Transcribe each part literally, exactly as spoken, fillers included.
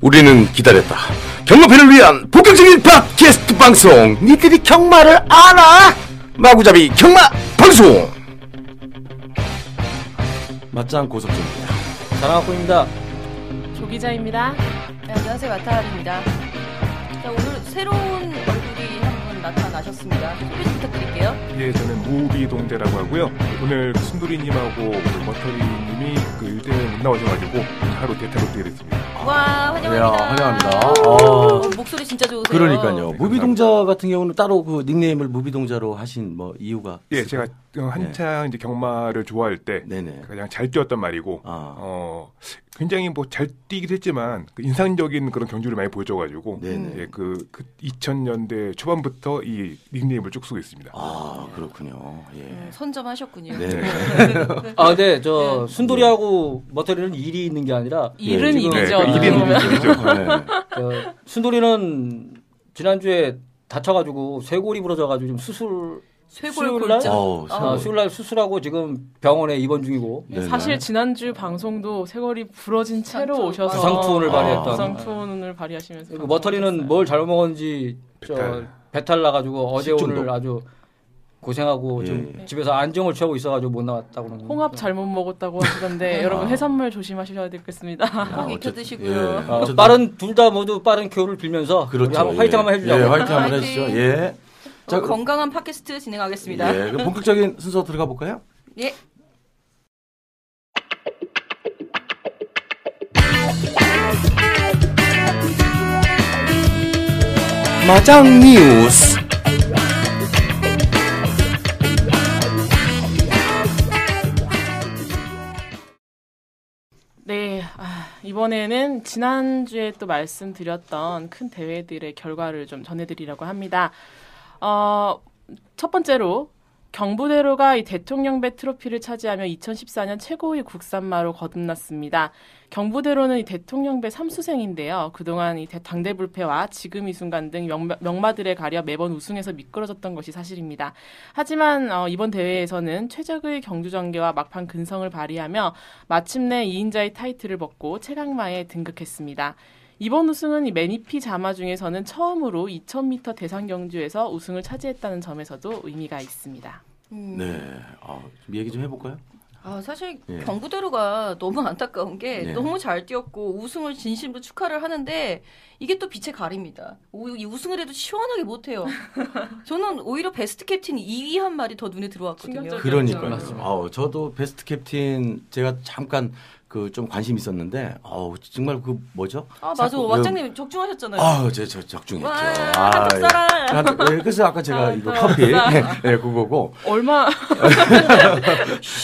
우리는 기다렸다. 경마팬을 위한 본격적인 팟캐스트 방송, 니들이 경마를 알아! 마구잡이 경마 방송! 맞짱 고석준입니다. 자랑학고입니다. 조기자입니다. 네, 안녕하세요. 마타입니다. 자, 오늘 새로운 얼굴이 한분 나타나셨습니다. 소개 좀 부탁드릴게요. 예, 저는 무비동자라고 하고요. 오늘 순두리님하고 머터리님이 그 일 대에 못 나오셔가지고 하루 대타로 뛰게 됐습니다. 와, 환영합니다. 야, 환영합니다. 오, 아, 목소리 진짜 좋으세요. 그러니까요. 네, 무비동자 감사합니다. 같은 경우는 따로 그 닉네임을 무비동자로 하신 뭐 이유가? 예, 있을까요? 제가 한창 네. 이제 경마를 좋아할 때 네네. 그냥 잘 뛰었단 말이고, 아. 어, 굉장히 뭐 잘 뛰기도 했지만 그 인상적인 그런 경주를 많이 보여줘가지고, 예, 그, 그 이천 년대 초반부터 이 닉네임을 쭉 쓰고 있습니다. 아, 그렇군요. 예. 네, 선점하셨군요. 네. 아, 네, 저 네. 순돌이하고 네. 머터리는 일이 있는 게 아니라 일은 네. 일이죠. 네. 네. 그 순돌이는 지난주에 다쳐가지고 쇄골이 부러져가지고 지금 수술 쇄골 골절 어, 수요일날 수술하고 지금 병원에 입원 중이고 네. 사실 지난주 방송도 쇄골이 부러진 채로 오셔서 부상투혼을 발휘했던 부상투혼을 발휘하시면서 그 머터리는 뭘 잘못 먹었는지 저 배탈 나가지고 어제 식중독. 오늘 아주 고생하고 예. 지금 집에서 안정을 취하고 있어가지고 못 나왔다고 그러는데 홍합 잘못 먹었다고 하시던데 아. 여러분 해산물 조심하셔야 되겠습니다. 꼭 익혀 드시고요. 예. 아, 빠른 둘 다 모두 빠른 기호를 빌면서 그렇죠. 한번 예. 화이팅 한번 해주자고. 예, 화이팅 한번 해주죠. 예. 자, 건강한 팟캐스트 진행하겠습니다. 예. 그럼 본격적인 순서 들어가 볼까요? 예. 마장 뉘우스. 네, 아, 이번에는 지난주에 또 말씀드렸던 큰 대회들의 결과를 좀 전해드리려고 합니다. 어, 첫 번째로 경부대로가 이 대통령배 트로피를 차지하며 이천십사 년 최고의 국산마로 거듭났습니다. 경부대로는 이 대통령배 삼 수생인데요. 그동안 이 당대불패와 지금 이 순간 등 명, 명마들에 가려 매번 우승에서 미끄러졌던 것이 사실입니다. 하지만 어, 이번 대회에서는 최적의 경주전개와 막판 근성을 발휘하며 마침내 이인자의 타이틀을 벗고 최강마에 등극했습니다. 이번 우승은 이 매니피 자마 중에서는 처음으로 이천 미터 대상 경주에서 우승을 차지했다는 점에서도 의미가 있습니다. 음. 네, 아, 좀 얘기 좀 해볼까요? 아, 사실 예. 경부대로가 너무 안타까운 게 예. 너무 잘 뛰었고 우승을 진심으로 축하를 하는데 이게 또 빛에 가립니다. 오, 이 우승을 해도 시원하게 못해요. 저는 오히려 베스트 캡틴 이 위 한 말이 더 눈에 들어왔거든요. 그러니까요. 아, 저도 베스트 캡틴 제가 잠깐 그 좀 관심 있었는데, 아우 정말 그 뭐죠? 아 맞아, 왓장님 적중하셨잖아요. 아, 제 저 적중했죠. 한턱사랑. 아, 예. 그래서 아까 제가 아, 이거 커피, 예, 예, 그거고. 얼마?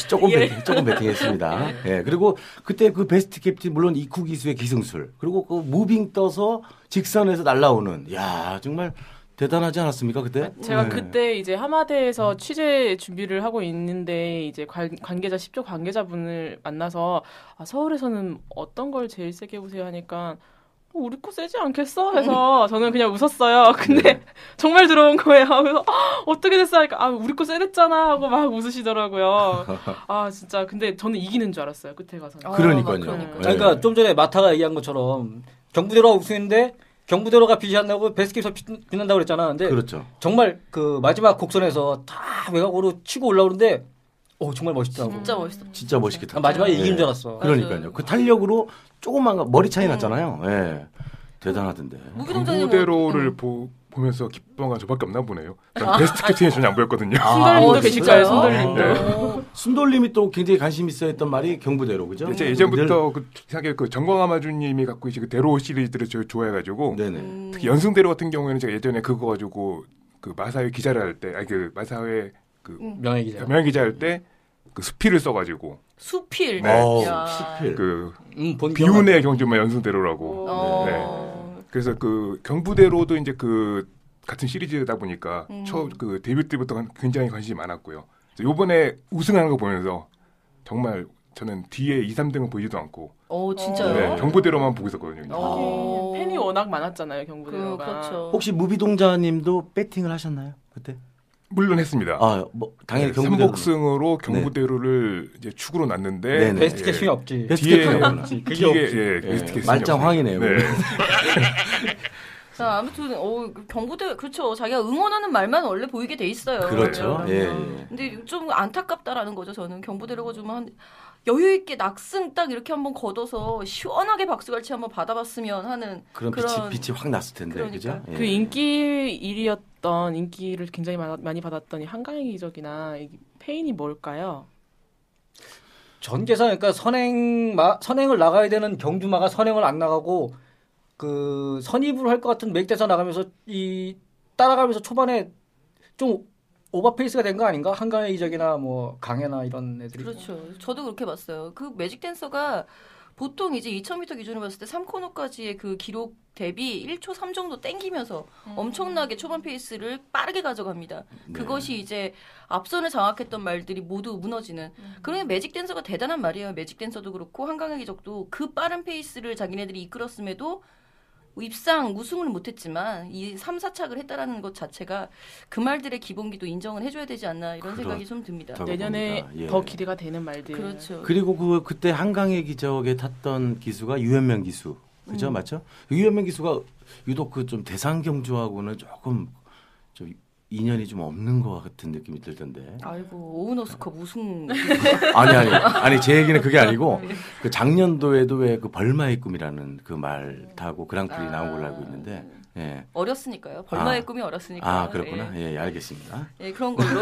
조금 예. 배팅, 조금 배팅했습니다. 예, 그리고 그때 그 베스트 캡틴 물론 이쿠 기수의 기승술, 그리고 그 무빙 떠서 직선에서 날라오는, 야 정말. 대단하지 않았습니까 그때? 제가 네. 그때 이제 하마대에서 취재 준비를 하고 있는데 이제 관, 관계자 십 조 관계자분을 만나서 아, 서울에서는 어떤 걸 제일 세게 보세요 하니까 어, 우리 코 세지 않겠어 해서 저는 그냥 웃었어요. 근데 네. 정말 들어온 거예요. 그래서 아, 어떻게 됐어 하니까 아 우리 코 세댔잖아 하고 막 웃으시더라고요. 아 진짜 근데 저는 이기는 줄 알았어요 끝에 가서는. 아, 그러니까요. 그러니까요. 네. 그러니까 좀 전에 마타가 얘기한 것처럼 경부대로가 우승했는데. 경부대로가 빛이 안 나고 베스킷에서 빛난다고 그랬잖아. 근데 그렇죠. 정말 그 마지막 곡선에서 다 외곽으로 치고 올라오는데, 오, 정말 멋있다고. 진짜 멋있어. 진짜 멋있게 탔어. 마지막에 네. 이긴 줄 알았어. 그러니까요. 그 탄력으로 조그만 머리 차이 났잖아요. 예. 네. 대단하던데. 경부대로를 보, 보면서 기쁜 건 저밖에 없나 보네요. 아, 베스트 캡틴이 아, 전혀 안 보였거든요. 순돌림도 계실까요? 순돌림도. 순돌림이 또 굉장히 관심 있어 했던 말이 경부대로, 그죠? 네, 제가 예전부터 그, 사실 그 정광아마주님이 갖고 계신 그 대로 시리즈를 제가 좋아해가지고 네네. 특히 연승대로 같은 경우에는 제가 예전에 그거 가지고 그 마사회 기자를 할 때, 아니 그 마사회 그 음. 명예 기자, 명예 기자 할 때 그 수필을 써가지고. 수필. 네. 오, 수필. 그 음, 비운의 경주만 연승대로라고. 네. 그래서 그 경부대로도 이제 그 같은 시리즈다 보니까 음. 처음 그 데뷔 때부터 굉장히 관심이 많았고요. 요번에 우승하는 거 보면서 정말 저는 뒤에 이, 삼 등은 보이지도 않고. 오, 진짜요? 네, 경부대로만 보고 있었거든요. 오. 팬이 워낙 많았잖아요, 경부대로가. 그, 그렇죠. 혹시 무비동자님도 배팅을 하셨나요, 그때? 물론 했습니다. 아, 뭐 당연히 네, 경부대로. 삼복승으로 경부대로를 네. 이제 축으로 놨는데 네네. 베스트 캡틴이 예. 없지. 베스트 캡틴이 없지. 그게 뒤에, 없지. 예, 예. 베스트 캡틴이 말짱 황이네요. 네. 자, 아무튼 어, 경부대 그렇죠. 자기가 응원하는 말만 원래 보이게 돼 있어요. 그렇죠. 네. 예. 근데 좀 안타깝다라는 거죠. 저는 경부대로가 좀 한 여유 있게 낙승 딱 이렇게 한번 걷어서 시원하게 박수갈채 한번 받아봤으면 하는 그런, 그런 빛이, 빛이 확 났을 텐데. 그러니까. 그죠? 예. 그 인기 일이었던 인기를 굉장히 많이 받았던 이 한강의 기적이나 이 페인이 뭘까요? 전계산 그러니까 선행마 선행을 나가야 되는 경주마가 선행을 안 나가고 그 선입으로 할 것 같은 매직 댄서 나가면서 이 따라가면서 초반에 좀 오버페이스가 된 거 아닌가? 한강의 기적이나 뭐 강해나 이런 애들이. 그렇죠. 저도 그렇게 봤어요. 그 매직 댄서가 보통 이제 이천 미터 기준으로 봤을 때 삼 코너까지의 그 기록 대비 일 초 삼 정도 땡기면서 음. 엄청나게 초반 페이스를 빠르게 가져갑니다. 네. 그것이 이제 앞선을 장악했던 말들이 모두 무너지는. 음. 그러니 매직 댄서가 대단한 말이에요. 매직 댄서도 그렇고 한강의 기적도 그 빠른 페이스를 자기네들이 이끌었음에도 입상 우승을 못했지만 이 삼, 사 착을 했다라는 것 자체가 그 말들의 기본기도 인정을 해줘야 되지 않나 이런 생각이 좀 듭니다. 내년에 예. 더 기대가 되는 말들. 그렇죠. 그리고 그 그때 한강의 기적에 탔던 기수가 유현명 기수, 그죠? 음. 맞죠? 유현명 기수가 유독 그 좀 대상 경주하고는 조금 좀 인연이 좀 없는 것 같은 느낌이 들던데. 아이고 오은호스컵 우승. 아니 아니 아니 제 얘기는 그게 아니고 그 작년도에도 왜 그 벌마의 꿈이라는 그 말 타고 그랑프리 아, 나온 걸로 알고 있는데. 예. 어렸으니까요. 벌마의 아, 꿈이 어렸으니까. 아 그렇구나. 예, 예 알겠습니다. 예 그런 걸로.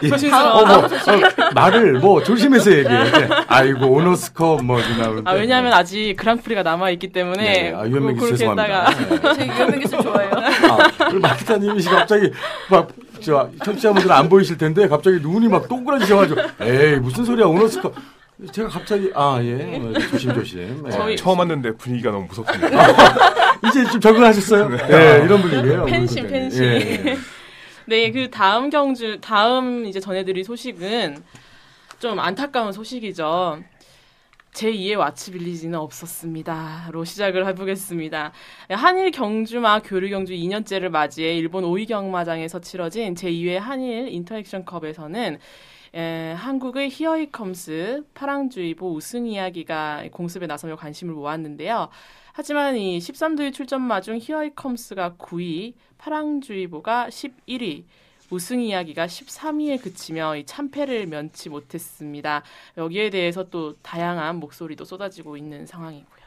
조심스러워. 어, 뭐, 어, 말을 뭐 조심해서 얘기해. 예. 아이고 오은호스컵 뭐 지나오는데. 아 왜냐하면 아직 그랑프리가 남아 있기 때문에. 네, 아 유현명 기수 죄송합니다. 제 유현명 기수 좋아해요. 아, 그리고 마키타님이 갑자기. 막, 저, 청취자분들은 안 보이실 텐데, 갑자기 눈이 막 동그라지셔가지고, 에이, 무슨 소리야, 오너스카. 제가 갑자기, 아, 예, 조심조심. 예. 저희... 처음 왔는데 분위기가 너무 무섭습니다. 이제 좀 적응하셨어요? 네, 네 이런 분위기예요. 팬심, 팬심. 예, 예. 네, 그 다음 경주, 다음 이제 전해드릴 소식은 좀 안타까운 소식이죠. 제이의 왓츠빌리지는 없었습니다.로 시작을 해보겠습니다. 한일 경주마 교류 경주 이 년째를 맞이해 일본 오이 경마장에서 치러진 제이회 한일 인터액션컵에서는 에, 한국의 히어이컴스, 파랑주의보 우승 이야기가 공습에 나서며 관심을 모았는데요. 하지만 이 십삼 도의 출전마 중 히어이컴스가 구 위, 파랑주의보가 십일 위, 우승 이야기가 십삼 위에 그치며 이 참패를 면치 못했습니다. 여기에 대해서 또 다양한 목소리도 쏟아지고 있는 상황이고요.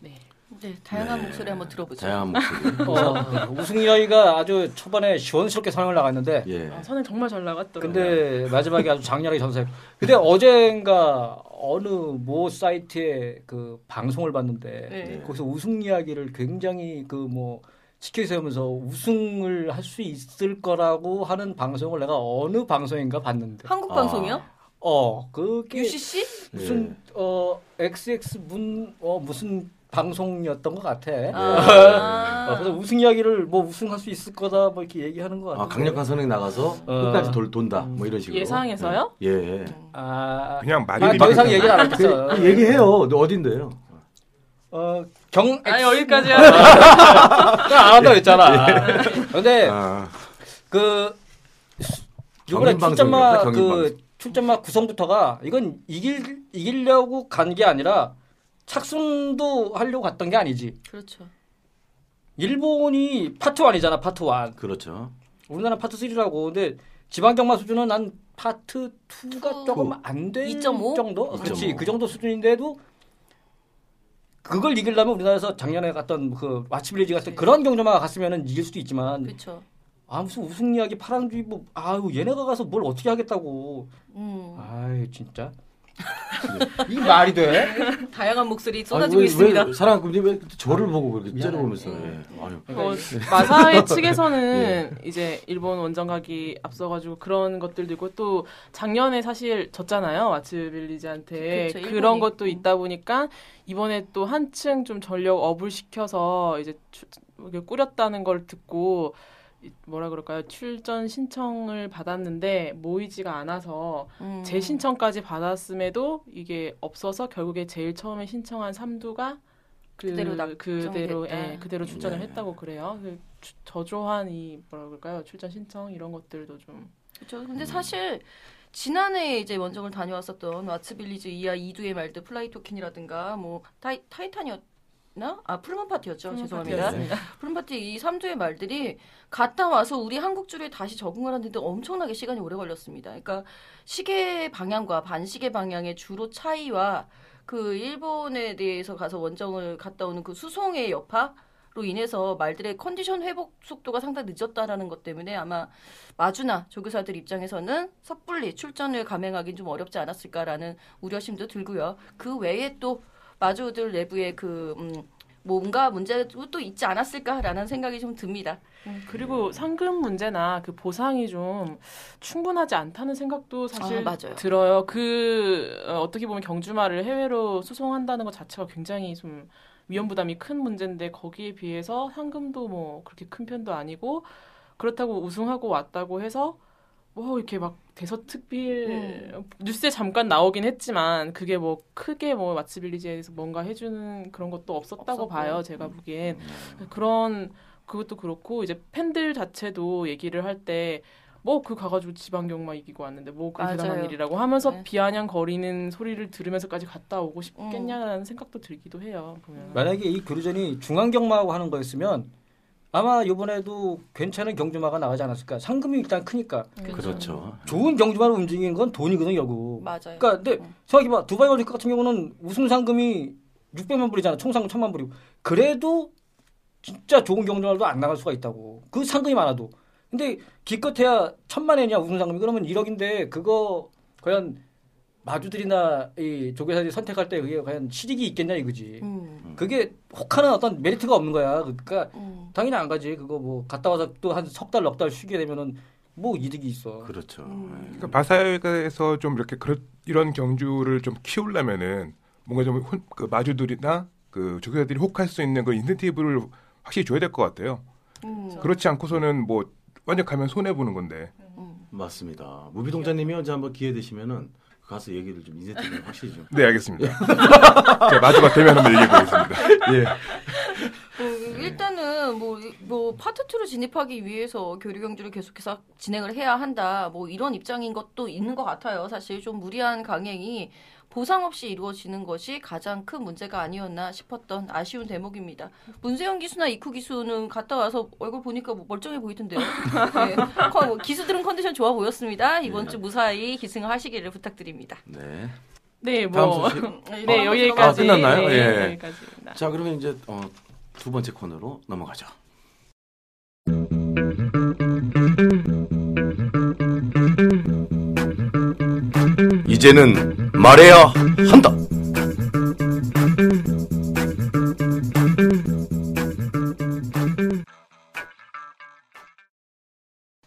네, 네 다양한 네. 목소리 한번 들어보죠. 다양한 목소리. 어, 우승 이야기가 아주 초반에 시원스럽게 선행을 나갔는데 예. 아, 선행 정말 잘 나갔더라고요. 근데 마지막에 아주 장렬하게 전사했고 근데 어젠가 어느 모 사이트에 그 방송을 봤는데 네. 거기서 우승 이야기를 굉장히 그 뭐 시켜세우면서 우승을 할 수 있을 거라고 하는 방송을 내가 어느 방송인가 봤는데 한국 방송이요? 아. 어, 그게 유씨씨? 무슨 네. 어 엑스엑스 문 어 무슨 방송이었던 것 같아. 아. 어, 그래서 우승 이야기를 뭐 우승할 수 있을 거다 뭐 이렇게 얘기하는 것 같아. 아, 강력한 선행 나가서 어. 끝까지 돌 돈다 뭐 이런 식으로. 예상해서요? 네. 예. 아 그냥 말이 아, 더 이상 얘기를 안 하겠어. 그, 얘기해요. 너 어딘데요? 어, 경, 아니, 여기까지야. 안 한다고 했잖아. 근데, 아... 그, 요번에 출전마, 그, 출전마 구성부터가, 이건 이길, 이기려고 간 게 아니라, 착순도 하려고 갔던 게 아니지. 그렇죠. 일본이 파트 일이잖아, 파트 일. 그렇죠. 우리나라 파트 삼라고. 근데, 지방경마 수준은 난 파트 이가 조금 안 될 정도? 이 점 오? 그렇지. 그 정도 수준인데도, 그걸 이기려면 우리나라에서 작년에 갔던 그 왓츠빌리지 같은 네. 그런 경주마가 갔으면은 이길 수도 있지만 그쵸. 아 무슨 우승 이야기 파랑주의 뭐 아유 얘네가 가서 뭘 어떻게 하겠다고 음. 아이 진짜 이게 말이 돼? 다양한 목소리 쏟아지고 아니, 왜, 있습니다. 왜, 사랑꾼님 왜 저를 보고 그렇게 째려보면서 예. 어, 마사회 측에서는 예. 이제 일본 원정각이 앞서가지고 그런 것들도 있고 또 작년에 사실 졌잖아요 왓츠빌리지한테 그쵸, 그런 것도 있다 보니까 이번에 또 한층 좀 전력 업을 시켜서 이제 꾸렸다는 걸 듣고 뭐라 그럴까요? 출전 신청을 받았는데 모이지가 않아서 음. 재신청까지 받았음에도 이게 없어서 결국에 제일 처음에 신청한 삼두가 그, 그대로 그대로 예, 그대로 출전을 네. 했다고 그래요. 그 주, 저조한 이 뭐라 그럴까요? 출전 신청 이런 것들도 좀 그렇죠. 근데 음. 사실 지난해 이제 원정을 다녀왔었던 왓츠빌리지 이하 이 두의 말들 플라이 토킨이라든가 뭐 타이, 타이탄이었 나? 아, 푸른 파티였죠. 푸른 죄송합니다. 푸른 파티 이 삼 주의 말들이 갔다 와서 우리 한국주에 다시 적응을 하는데 엄청나게 시간이 오래 걸렸습니다. 그러니까 시계 방향과 반시계 방향의 주로 차이와 그 일본에 대해서 가서 원정을 갔다 오는 그 수송의 여파 로 인해서 말들의 컨디션 회복 속도가 상당히 늦었다라는 것 때문에 아마 마주나 조교사들 입장에서는 섣불리 출전을 감행하기는 좀 어렵지 않았을까라는 우려심도 들고요. 그 외에 또 마주들 내부에 그 음, 뭔가 문제도 또 있지 않았을까라는 생각이 좀 듭니다. 음, 그리고 상금 문제나 그 보상이 좀 충분하지 않다는 생각도 사실 아, 들어요. 그 어, 어떻게 보면 경주마를 해외로 수송한다는 것 자체가 굉장히 좀 위험 부담이 큰 문제인데 거기에 비해서 상금도 뭐 그렇게 큰 편도 아니고 그렇다고 우승하고 왔다고 해서 뭐 이렇게 막 대서특필 음. 뉴스에 잠깐 나오긴 했지만 그게 뭐 크게 뭐 왓츠빌리지에 대해서 뭔가 해주는 그런 것도 없었다고 없었고. 봐요. 제가 보기엔 음. 그런 그것도 그렇고 이제 팬들 자체도 얘기를 할 때 뭐 그 가가지고 지방 경마 이기고 왔는데 뭐 그 대단한 일이라고 하면서 네. 비아냥거리는 소리를 들으면서까지 갔다 오고 싶겠냐라는 음. 생각도 들기도 해요. 보면. 만약에 이 교류전이 중앙 경마하고 하는 거였으면 아마 이번에도 괜찮은 경주마가 나가지 않았을까. 상금이 일단 크니까. 그렇죠. 좋은 경주마를 움직이는 건 돈이거든요. 결국. 맞아요. 그러니까 근데 응. 생각해봐. 두바이 월드컵 같은 경우는 우승 상금이 육백만 불이잖아. 총상금 천만 불이고. 그래도 진짜 좋은 경주마도 안 나갈 수가 있다고. 그 상금이 많아도. 근데 기껏해야 천만 엔이냐 우승 상금이. 그러면 일억인데 그거 과연 마주들이나 이 조교사들이 선택할 때 그게 과연 실익이 있겠냐 이거지. 음. 그게 혹하는 어떤 메리트가 없는 거야. 그러니까 음. 당연히 안 가지. 그거 뭐 갔다 와서 또 한 석 달, 넉 달 쉬게 되면은 뭐 이득이 있어. 그렇죠. 음. 그러니까 마사회에서 좀 이렇게 그런 이런 경주를 좀 키우려면은 뭔가 좀 그 마주들이나 그 조교사들이 혹할 수 있는 그 인센티브를 확실히 줘야 될 것 같아요. 음. 그렇지 않고서는 뭐 완전 가면 손해 보는 건데. 음. 맞습니다. 무비동자님이 언제 한번 기회 되시면은. 가서 얘기를 좀 인센티브 확실히 좀. 네, 알겠습니다. 제가 마주가 되면 한번 얘기해 보겠습니다. 예. 어, 일단은 뭐, 뭐 파트 이로 진입하기 위해서 교류 경주를 계속해서 진행을 해야 한다. 뭐 이런 입장인 것도 있는 것 같아요. 사실 좀 무리한 강행이 보상 없이 이루어지는 것이 가장 큰 문제가 아니었나 싶었던 아쉬운 대목입니다. 문세영 기수나 이쿠 기수는 갔다 와서 얼굴 보니까 멀쩡해 보이던데요. 네. 기수들은 컨디션 좋아 보였습니다. 이번 네. 주 무사히 기승하시기를 부탁드립니다. 네. 네, 뭐 네, 여기까지. 아, 끝났나요? 네, 네. 여기까지입니다. 자, 그러면 이제 어, 두 번째 코너로 넘어가죠. 이제는 말해야 한다.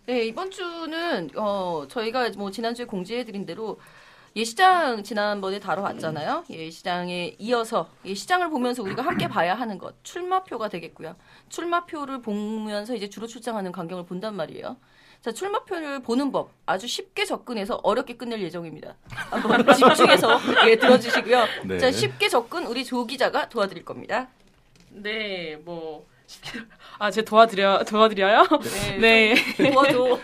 네, 이번 주는 어 저희가 뭐 지난주에 공지해드린 대로 예시장 지난번에 다뤄봤잖아요. 예시장에 이어서 예시장을 보면서 우리가 함께 봐야 하는 것 출마표가 되겠고요. 출마표를 보면서 이제 주로 출장하는 광경을 본단 말이에요. 자, 출마표를 보는 법 아주 쉽게 접근해서 어렵게 끝낼 예정입니다. 한번 집중해서 예, 들어주시고요. 네. 자, 쉽게 접근 우리 조 기자가 도와드릴 겁니다. 네, 뭐 아, 제가 도와드려 도와드려요? 네, 네. 도와줘.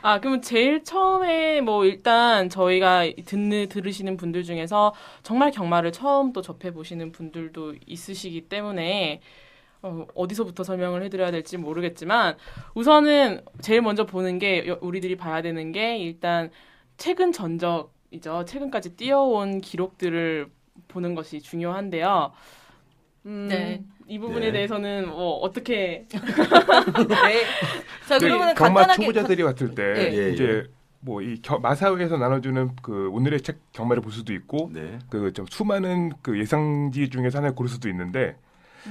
아, 그럼 제일 처음에 뭐 일단 저희가 듣는 들으시는 분들 중에서 정말 경마를 처음 또 접해 보시는 분들도 있으시기 때문에. 어, 어디서부터 설명을 해드려야 될지 모르겠지만 우선은 제일 먼저 보는 게 우리들이 봐야 되는 게 일단 최근 전적이죠. 최근까지 뛰어온 기록들을 보는 것이 중요한데요. 음, 네. 이 부분에 네. 대해서는 뭐 어떻게 네. 자, 그러면 경마 간단하게 초보자들이 왔을 때 네. 이제 뭐 이 마사회에서 나눠주는 그 오늘의 책 경마를 볼 수도 있고 네. 그 좀 수많은 그 예상지 중에서 하나를 고를 수도 있는데.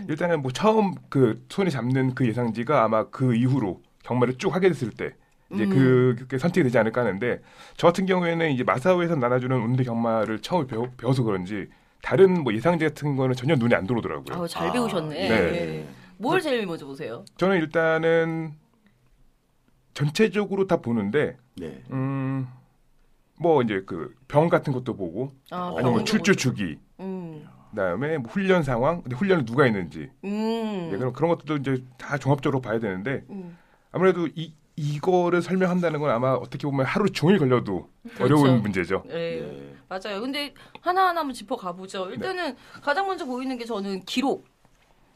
일단은 뭐 처음 그 손에 잡는 그 예상지가 아마 그 이후로 경마를 쭉 하게 됐을 때 이제 음. 그게 선택이 되지 않을까 하는데 저 같은 경우에는 이제 마사회에서 나눠주는 운대 경마를 처음 배워, 배워서 그런지 다른 뭐 예상지 같은 거는 전혀 눈에 안 들어오더라고요. 어, 잘 배우셨네. 아, 네. 네. 뭘 제일 먼저 보세요? 저는 일단은 전체적으로 다 보는데 네. 음, 뭐 이제 그 병 같은 것도 보고 아, 아니면 출주 주기 음. 그다음에 뭐 훈련 상황, 근데 훈련을 누가 했는지 음. 예, 그런 그런 것들도 이제 다 종합적으로 봐야 되는데 음. 아무래도 이 이거를 설명한다는 건 아마 어떻게 보면 하루 종일 걸려도 그렇죠. 어려운 문제죠. 네. 네. 맞아요. 근데 하나하나 한번 짚어가보죠. 일단은 네. 가장 먼저 보이는 게 저는 기록.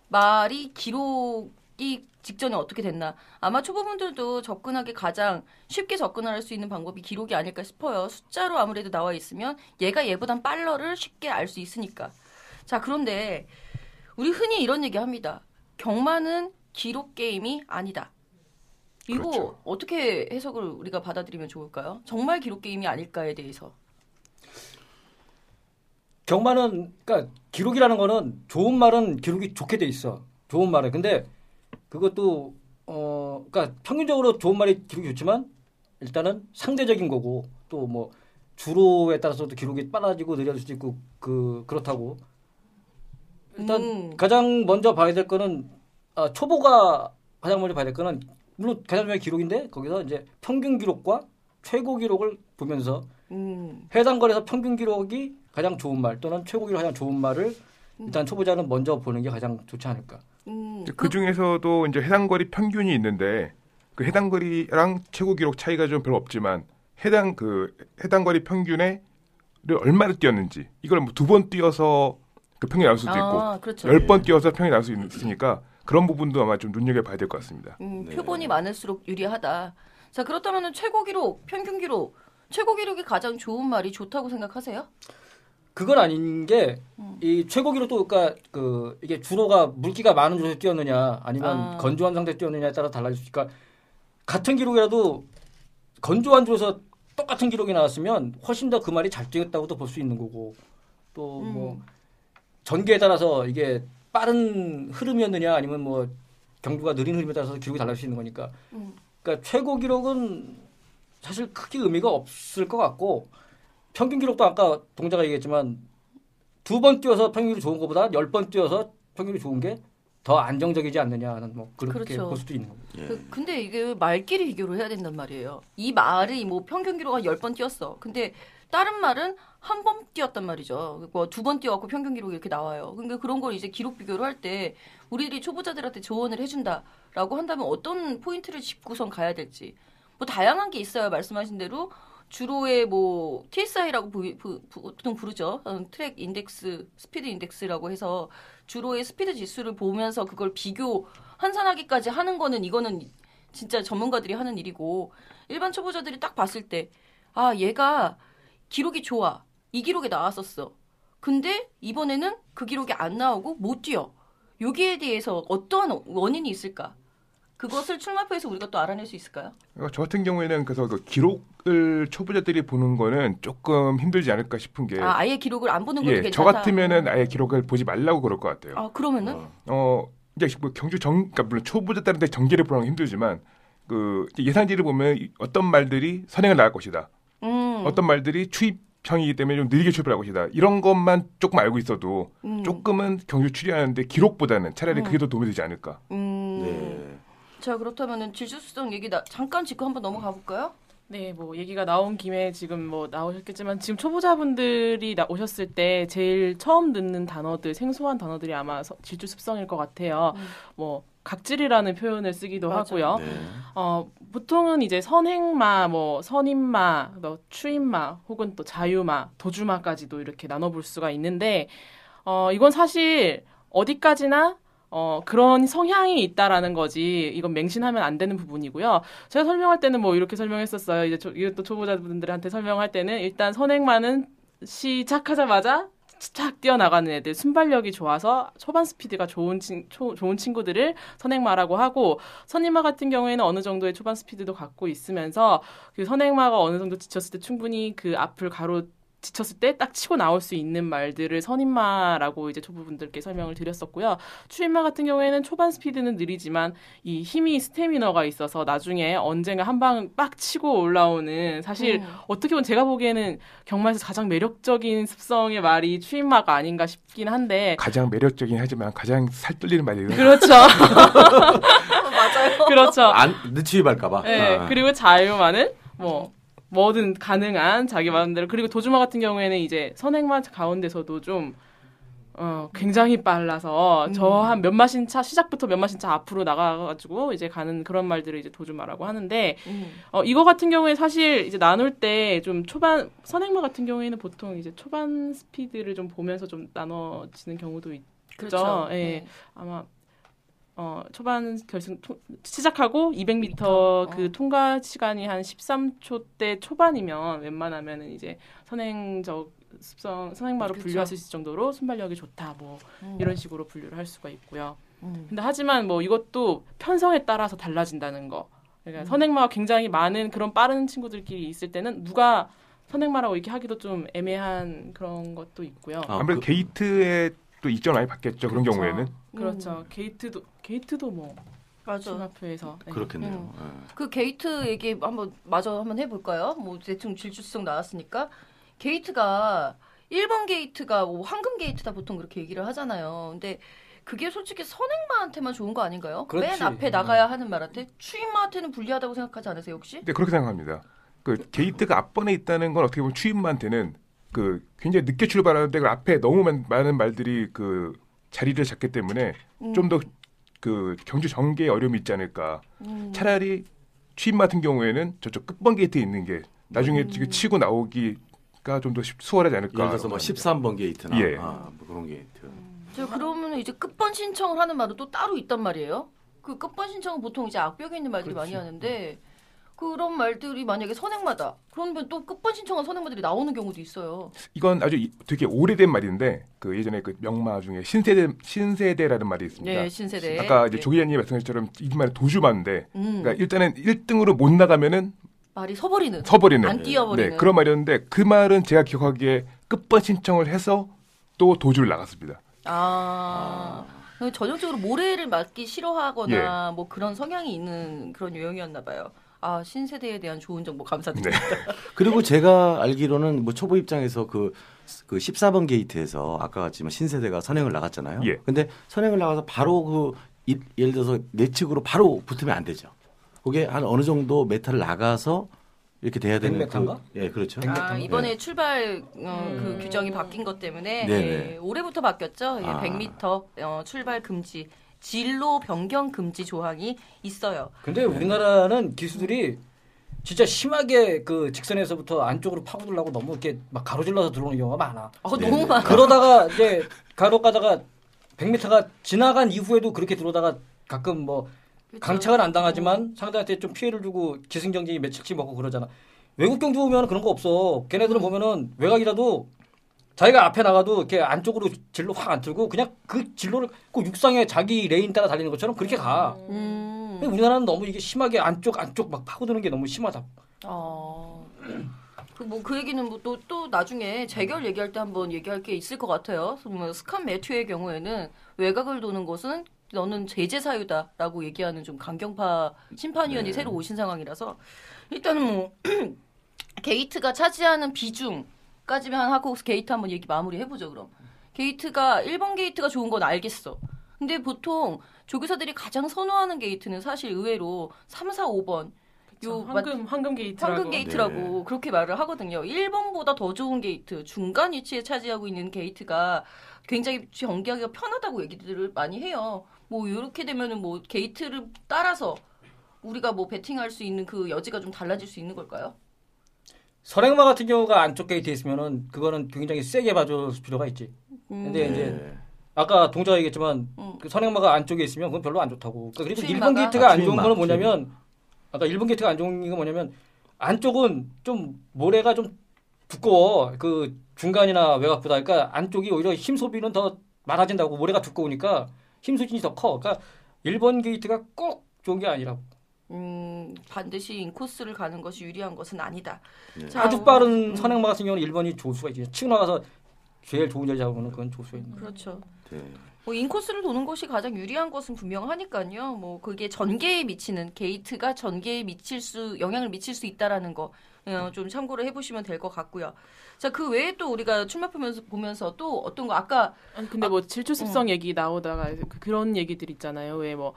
말이 기록이 직전에 어떻게 됐나. 아마 초보분들도 접근하기 가장 쉽게 접근할 수 있는 방법이 기록이 아닐까 싶어요. 숫자로 아무래도 나와 있으면 얘가 얘보단 빨러를 쉽게 알 수 있으니까. 자, 그런데 우리 흔히 이런 얘기 합니다. 경마는 기록 게임이 아니다. 이거 그렇죠. 어떻게 해석을 우리가 받아들이면 좋을까요? 정말 기록 게임이 아닐까에 대해서. 경마는 그러니까 기록이라는 거는 좋은 말은 기록이 좋게 돼 있어. 좋은 말에. 근데 그것도 어 그러니까 평균적으로 좋은 말이 기록이 좋지만 일단은 상대적인 거고 또 뭐 주로에 따라서도 기록이 빨라지고 느려질 수도 있고 그 그렇다고. 일단 음. 가장 먼저 봐야 될 거는 아, 초보가 가장 먼저 봐야 될 거는 물론 가장 중요한 기록인데 거기서 이제 평균 기록과 최고 기록을 보면서 음. 해당 거리에서 평균 기록이 가장 좋은 말 또는 최고 기록이 가장 좋은 말을 일단 초보자는 먼저 보는 게 가장 좋지 않을까. 음. 그 중에서도 이제 해당 거리 평균이 있는데 그 해당 거리랑 최고 기록 차이가 좀 별로 없지만 해당 그 해당 거리 평균에를 얼마를 뛰었는지 이걸 뭐 두 번 뛰어서 그 평균이 나올 수도 아, 있고 그렇죠. 열 번 예. 뛰어서 평균이 나올 수 있으니까. 그런 부분도 아마 좀 눈여겨봐야 될 것 같습니다. 음, 표본이 네. 많을수록 유리하다. 자, 그렇다면 최고 기록, 평균 기록, 최고 기록이 가장 좋은 말이 좋다고 생각하세요? 그건 아닌 게 이 음. 최고 기록도 그러니까 그 이게 주로가 물기가 많은 주로에 뛰었느냐 아니면 아. 건조한 상태에 뛰었느냐에 따라 달라질 수 있으니까 같은 기록이라도 건조한 주로에서 똑같은 기록이 나왔으면 훨씬 더 그 말이 잘 뛰었다고도 볼 수 있는 거고 또 뭐 음. 전개에 따라서 이게 빠른 흐름이었느냐 아니면 뭐 경주가 느린 흐름에 따라서 기록이 달라질 수 있는 거니까. 음. 그러니까 최고 기록은 사실 크게 의미가 없을 것 같고 평균 기록도 아까 동자가 얘기했지만 두 번 뛰어서 평균이 좋은 것보다 열 번 뛰어서 평균이 좋은 게 더 안정적이지 않느냐는 뭐 그렇게 그렇죠. 볼 수도 있는 거고. 예. 그, 근데 이게 말끼리 비교를 해야 된단 말이에요. 이 말이 뭐 평균 기록은 열 번 뛰었어. 근데 다른 말은 한 번 뛰었단 말이죠. 뭐 두 번 뛰어갖고 평균 기록이 이렇게 나와요. 그러니까 그런 걸 이제 기록 비교를 할 때 우리들이 초보자들한테 조언을 해준다라고 한다면 어떤 포인트를 짚고선 가야 될지. 뭐 다양한 게 있어요. 말씀하신 대로 주로의 뭐 티에스아이라고 보통 부르죠. 트랙 인덱스, 스피드 인덱스라고 해서 주로의 스피드 지수를 보면서 그걸 비교 환산하기까지 하는 거는 이거는 진짜 전문가들이 하는 일이고 일반 초보자들이 딱 봤을 때 아 얘가 기록이 좋아. 이 기록에 나왔었어. 근데 이번에는 그 기록이 안 나오고 못 뛰어. 여기에 대해서 어떠한 원인이 있을까? 그것을 출마표에서 우리가 또 알아낼 수 있을까요? 저 같은 경우에는 그래서 그 기록을 초보자들이 보는 거는 조금 힘들지 않을까 싶은 게 아, 아예 기록을 안 보는 것도 예, 괜찮다. 저 같으면은 아예 기록을 보지 말라고 그럴 것 같아요. 아, 그러면은? 어, 어 이제 뭐 경주 정, 그러니까 물론 초보자들한테 정기를 보는 건 힘들지만 그 예상지를 보면 어떤 말들이 선행을 나갈 것이다. 음. 어떤 말들이 추입형이기 때문에 좀 느리게 출발할 것이다. 이런 것만 조금 알고 있어도 음. 조금은 경주 추리하는데 기록보다는 차라리 음. 그게 더 도움이 되지 않을까. 음. 네. 자, 그렇다면 질주수성 얘기 나, 잠깐 짚고 한번 넘어가 볼까요? 네, 뭐 얘기가 나온 김에 지금 뭐 나오셨겠지만 지금 초보자분들이 나, 오셨을 때 제일 처음 듣는 단어들, 생소한 단어들이 아마 서, 질주습성일 것 같아요. 음. 뭐 각질이라는 표현을 쓰기도 맞아. 하고요. 네. 어, 보통은 이제 선행마, 뭐 선임마, 추임마, 혹은 또 자유마, 도주마까지도 이렇게 나눠볼 수가 있는데 어, 이건 사실 어디까지나 어, 그런 성향이 있다라는 거지 이건 맹신하면 안 되는 부분이고요. 제가 설명할 때는 뭐 이렇게 설명했었어요. 이제 초, 이것도 초보자분들한테 설명할 때는 일단 선행마는 시작하자마자 착 뛰어나가는 애들, 순발력이 좋아서 초반 스피드가 좋은, 친, 초, 좋은 친구들을 선행마라고 하고 선임마 같은 경우에는 어느 정도의 초반 스피드도 갖고 있으면서 그 선행마가 어느 정도 지쳤을 때 충분히 그 앞을 가로 지쳤을 때 딱 치고 나올 수 있는 말들을 선임마라고 이제 초보분들께 설명을 드렸었고요. 추임마 같은 경우에는 초반 스피드는 느리지만 이 힘이 스태미너가 있어서 나중에 언젠가 한 방 빡 치고 올라오는 사실 음. 어떻게 보면 제가 보기에는 경마에서 가장 매력적인 습성의 말이 추임마가 아닌가 싶긴 한데 가장 매력적이긴 하지만 가장 살뜰리는 말이에요. 그렇죠. 맞아요. 그렇죠. 안 늦추입할까봐. 네. 아. 그리고 자유만은 뭐 뭐든 가능한 자기 마음대로. 그리고 도주마 같은 경우에는 이제 선행마 가운데서도 좀 어, 굉장히 빨라서, 음. 저 한 몇 마신차, 시작부터 몇 마신차 앞으로 나가가지고, 이제 가는 그런 말들을 이제 도주마라고 하는데, 음. 어, 이거 같은 경우에 사실 이제 나눌 때 좀 초반, 선행마 같은 경우에는 보통 이제 초반 스피드를 좀 보면서 좀 나눠지는 경우도 있죠. 그렇죠. 예. 네. 아마, 어, 초반 결승, 토, 시작하고 이백 미터 어. 그 통과 시간이 한 십삼 초대 초반이면 웬만하면은 이제 선행적, 습성, 선행마로 그렇죠. 분류할 수 있을 정도로 순발력이 좋다, 뭐 음. 이런 식으로 분류를 할 수가 있고요. 음. 근데 하지만 뭐 이것도 편성에 따라서 달라진다는 거. 그러니까 음. 선행마가 굉장히 많은 그런 빠른 친구들끼리 있을 때는 누가 선행마라고 이렇게 하기도 좀 애매한 그런 것도 있고요. 아, 아무래도 그, 게이트에 또 이점을 많이 받겠죠. 그렇죠. 그런 경우에는. 그렇죠. 음. 게이트도 게이트도 뭐. 맞아. 출마표에서. 네. 그렇겠네요. 음. 네. 그 게이트 얘기 한번 마저 한번 해볼까요? 뭐 대충 질주성 나왔으니까. 게이트가 일 번 게이트가 뭐 황금 게이트다 보통 그렇게 얘기를 하잖아요. 근데 그게 솔직히 선행마한테만 좋은 거 아닌가요? 그렇지. 맨 앞에 나가야 하는 말한테 추임마한테는 불리하다고 생각하지 않으세요 혹시? 네 그렇게 생각합니다. 그 게이트가 앞번에 있다는 건 어떻게 보면 추임마한테는 그 굉장히 늦게 출발하는데 그 앞에 너무 많은 말들이 그 자리를 잡기 때문에 음. 좀 더 그 경주 전개에 어려움이 있지 않을까. 음. 차라리 추임마 같은 경우에는 저쪽 끝번 게이트에 있는 게 나중에 음. 치고 나오기 좀더 수월하지 않을까. 예를 들어서 뭐 십삼 번 게이트나 예. 아, 뭐 그런 게이트. 음. 저 그러면 이제 끝번 신청을 하는 말은 또 따로 있단 말이에요. 그 끝번 신청은 보통 이제 악벽에 있는 말들이 그렇지. 많이 하는데 그런 말들이 만약에 선행마다 그러면 또 끝번 신청한 선행마들이 나오는 경우도 있어요. 이건 아주 되게 오래된 말인데 그 예전에 그 명마 중에 신세대 신세대라는 말이 있습니다. 네, 신세대. 아까 이제 네. 조 기자님이 말씀하셨처럼 이 말은 도주마인데 음. 그러니까 일단은 일 등으로 못 나가면은. 말이 서버리는. 서버리는. 안 뛰어버리는. 네, 그런 말이었는데 그 말은 제가 기억하기에 끝번 신청을 해서 또 도주를 나갔습니다. 아, 아. 전형적으로 모래를 맞기 싫어하거나 예. 뭐 그런 성향이 있는 그런 유형이었나 봐요. 아, 신세대에 대한 좋은 정보 감사드립니다. 네. 그리고 제가 알기로는 뭐 초보 입장에서 그, 그 십사 번 게이트에서 아까 같지만 신세대가 선행을 나갔잖아요. 예. 근데 선행을 나가서 바로 그 이, 예를 들어서 내 측으로 바로 붙으면 안 되죠. 그게 한 어느 정도 메타를 나가서 이렇게 돼야 되는 메타인가? 그, 예, 그렇죠. 아, 이번에 네. 출발 어, 그 음. 규정이 바뀐 것 때문에 예, 올해부터 바뀌었죠. 예, 아. 백 미터 어, 출발 금지, 진로 변경 금지 조항이 있어요. 근데 우리나라는 기수들이 진짜 심하게 그 직선에서부터 안쪽으로 파고들라고 너무 이렇게 막 가로질러서 들어오는 경우가 많아. 어, 네. 너무 많아. 그러다가 이제 가로 가다가 백 미터가 지나간 이후에도 그렇게 들어오다가 가끔 뭐 강착은 안 당하지만 상대한테 좀 피해를 주고 기승 경쟁이 며칠씩 먹고 그러잖아. 외국 경주 보면 그런 거 없어. 걔네들은 보면은 외곽이라도 자기가 앞에 나가도 이렇게 안쪽으로 진로 확 안 틀고 그냥 그 진로를 꼭 육상에 자기 레인 따라 달리는 것처럼 그렇게 가. 음. 우리나라는 너무 이게 심하게 안쪽 안쪽 막 파고드는 게 너무 심하다. 어. 그 뭐 그 얘기는 뭐 또 또 나중에 재결 얘기할 때 한번 얘기할 게 있을 것 같아요. 뭐 스칸 매튜의 경우에는 외곽을 도는 것은 너는 제재 사유다라고 얘기하는 좀 강경파 심판위원이 네. 새로 오신 상황이라서 일단은 뭐 게이트가 차지하는 비중까지만 하고 게이트 한번 얘기 마무리해보죠. 그럼 게이트가 일 번 게이트가 좋은 건 알겠어. 근데 보통 조교사들이 가장 선호하는 게이트는 사실 의외로 삼, 사, 오 번 요 황금, 황금 게이트라고, 황금 게이트라고 네. 그렇게 말을 하거든요. 일 번보다 더 좋은 게이트, 중간 위치에 차지하고 있는 게이트가 굉장히 경기하기가 편하다고 얘기들을 많이 해요. 뭐 이렇게 되면은 뭐 게이트를 따라서 우리가 뭐 배팅할 수 있는 그 여지가 좀 달라질 수 있는 걸까요? 선행마 같은 경우가 안쪽 게이트에 있으면은 그거는 굉장히 세게 봐줄 필요가 있지. 근데 음. 이제 아까 동자가 얘기했지만 음. 그 선행마가 안쪽에 있으면 그건 별로 안 좋다고. 그러니까 그리고 일 번 게이트가 아, 안 좋은 거는 뭐냐면 아까 일 번 게이트가 안 좋은 게 뭐냐면 안쪽은 좀 모래가 좀 두꺼워. 그 중간이나 외곽보다. 그러니까 안쪽이 오히려 힘 소비는 더 많아진다고. 모래가 두꺼우니까 힘 소진이 더 커. 그러니까 일 번 게이트가 꼭 좋은 게 아니라고. 음, 반드시 인코스를 가는 것이 유리한 것은 아니다. 네. 자, 아주 빠른 음. 선행마 같은 경우는 일 번이 좋을 수가 있지. 치고 나가서 제일 좋은 자리 잡으면 그건 좋을 수가 있는. 그렇죠. 네. 뭐 인코스를 도는 것이 가장 유리한 것은 분명하니까요. 뭐 그게 전개에 미치는 게이트가 전개에 미칠 수 영향을 미칠 수 있다라는 거 좀 참고를 해보시면 될 것 같고요. 자, 그 외에 또 우리가 출마 보면서 보면서 또 어떤 거 아까 아니, 근데 아, 뭐 질주습성 어. 얘기 나오다가 그런 얘기들 있잖아요. 왜 뭐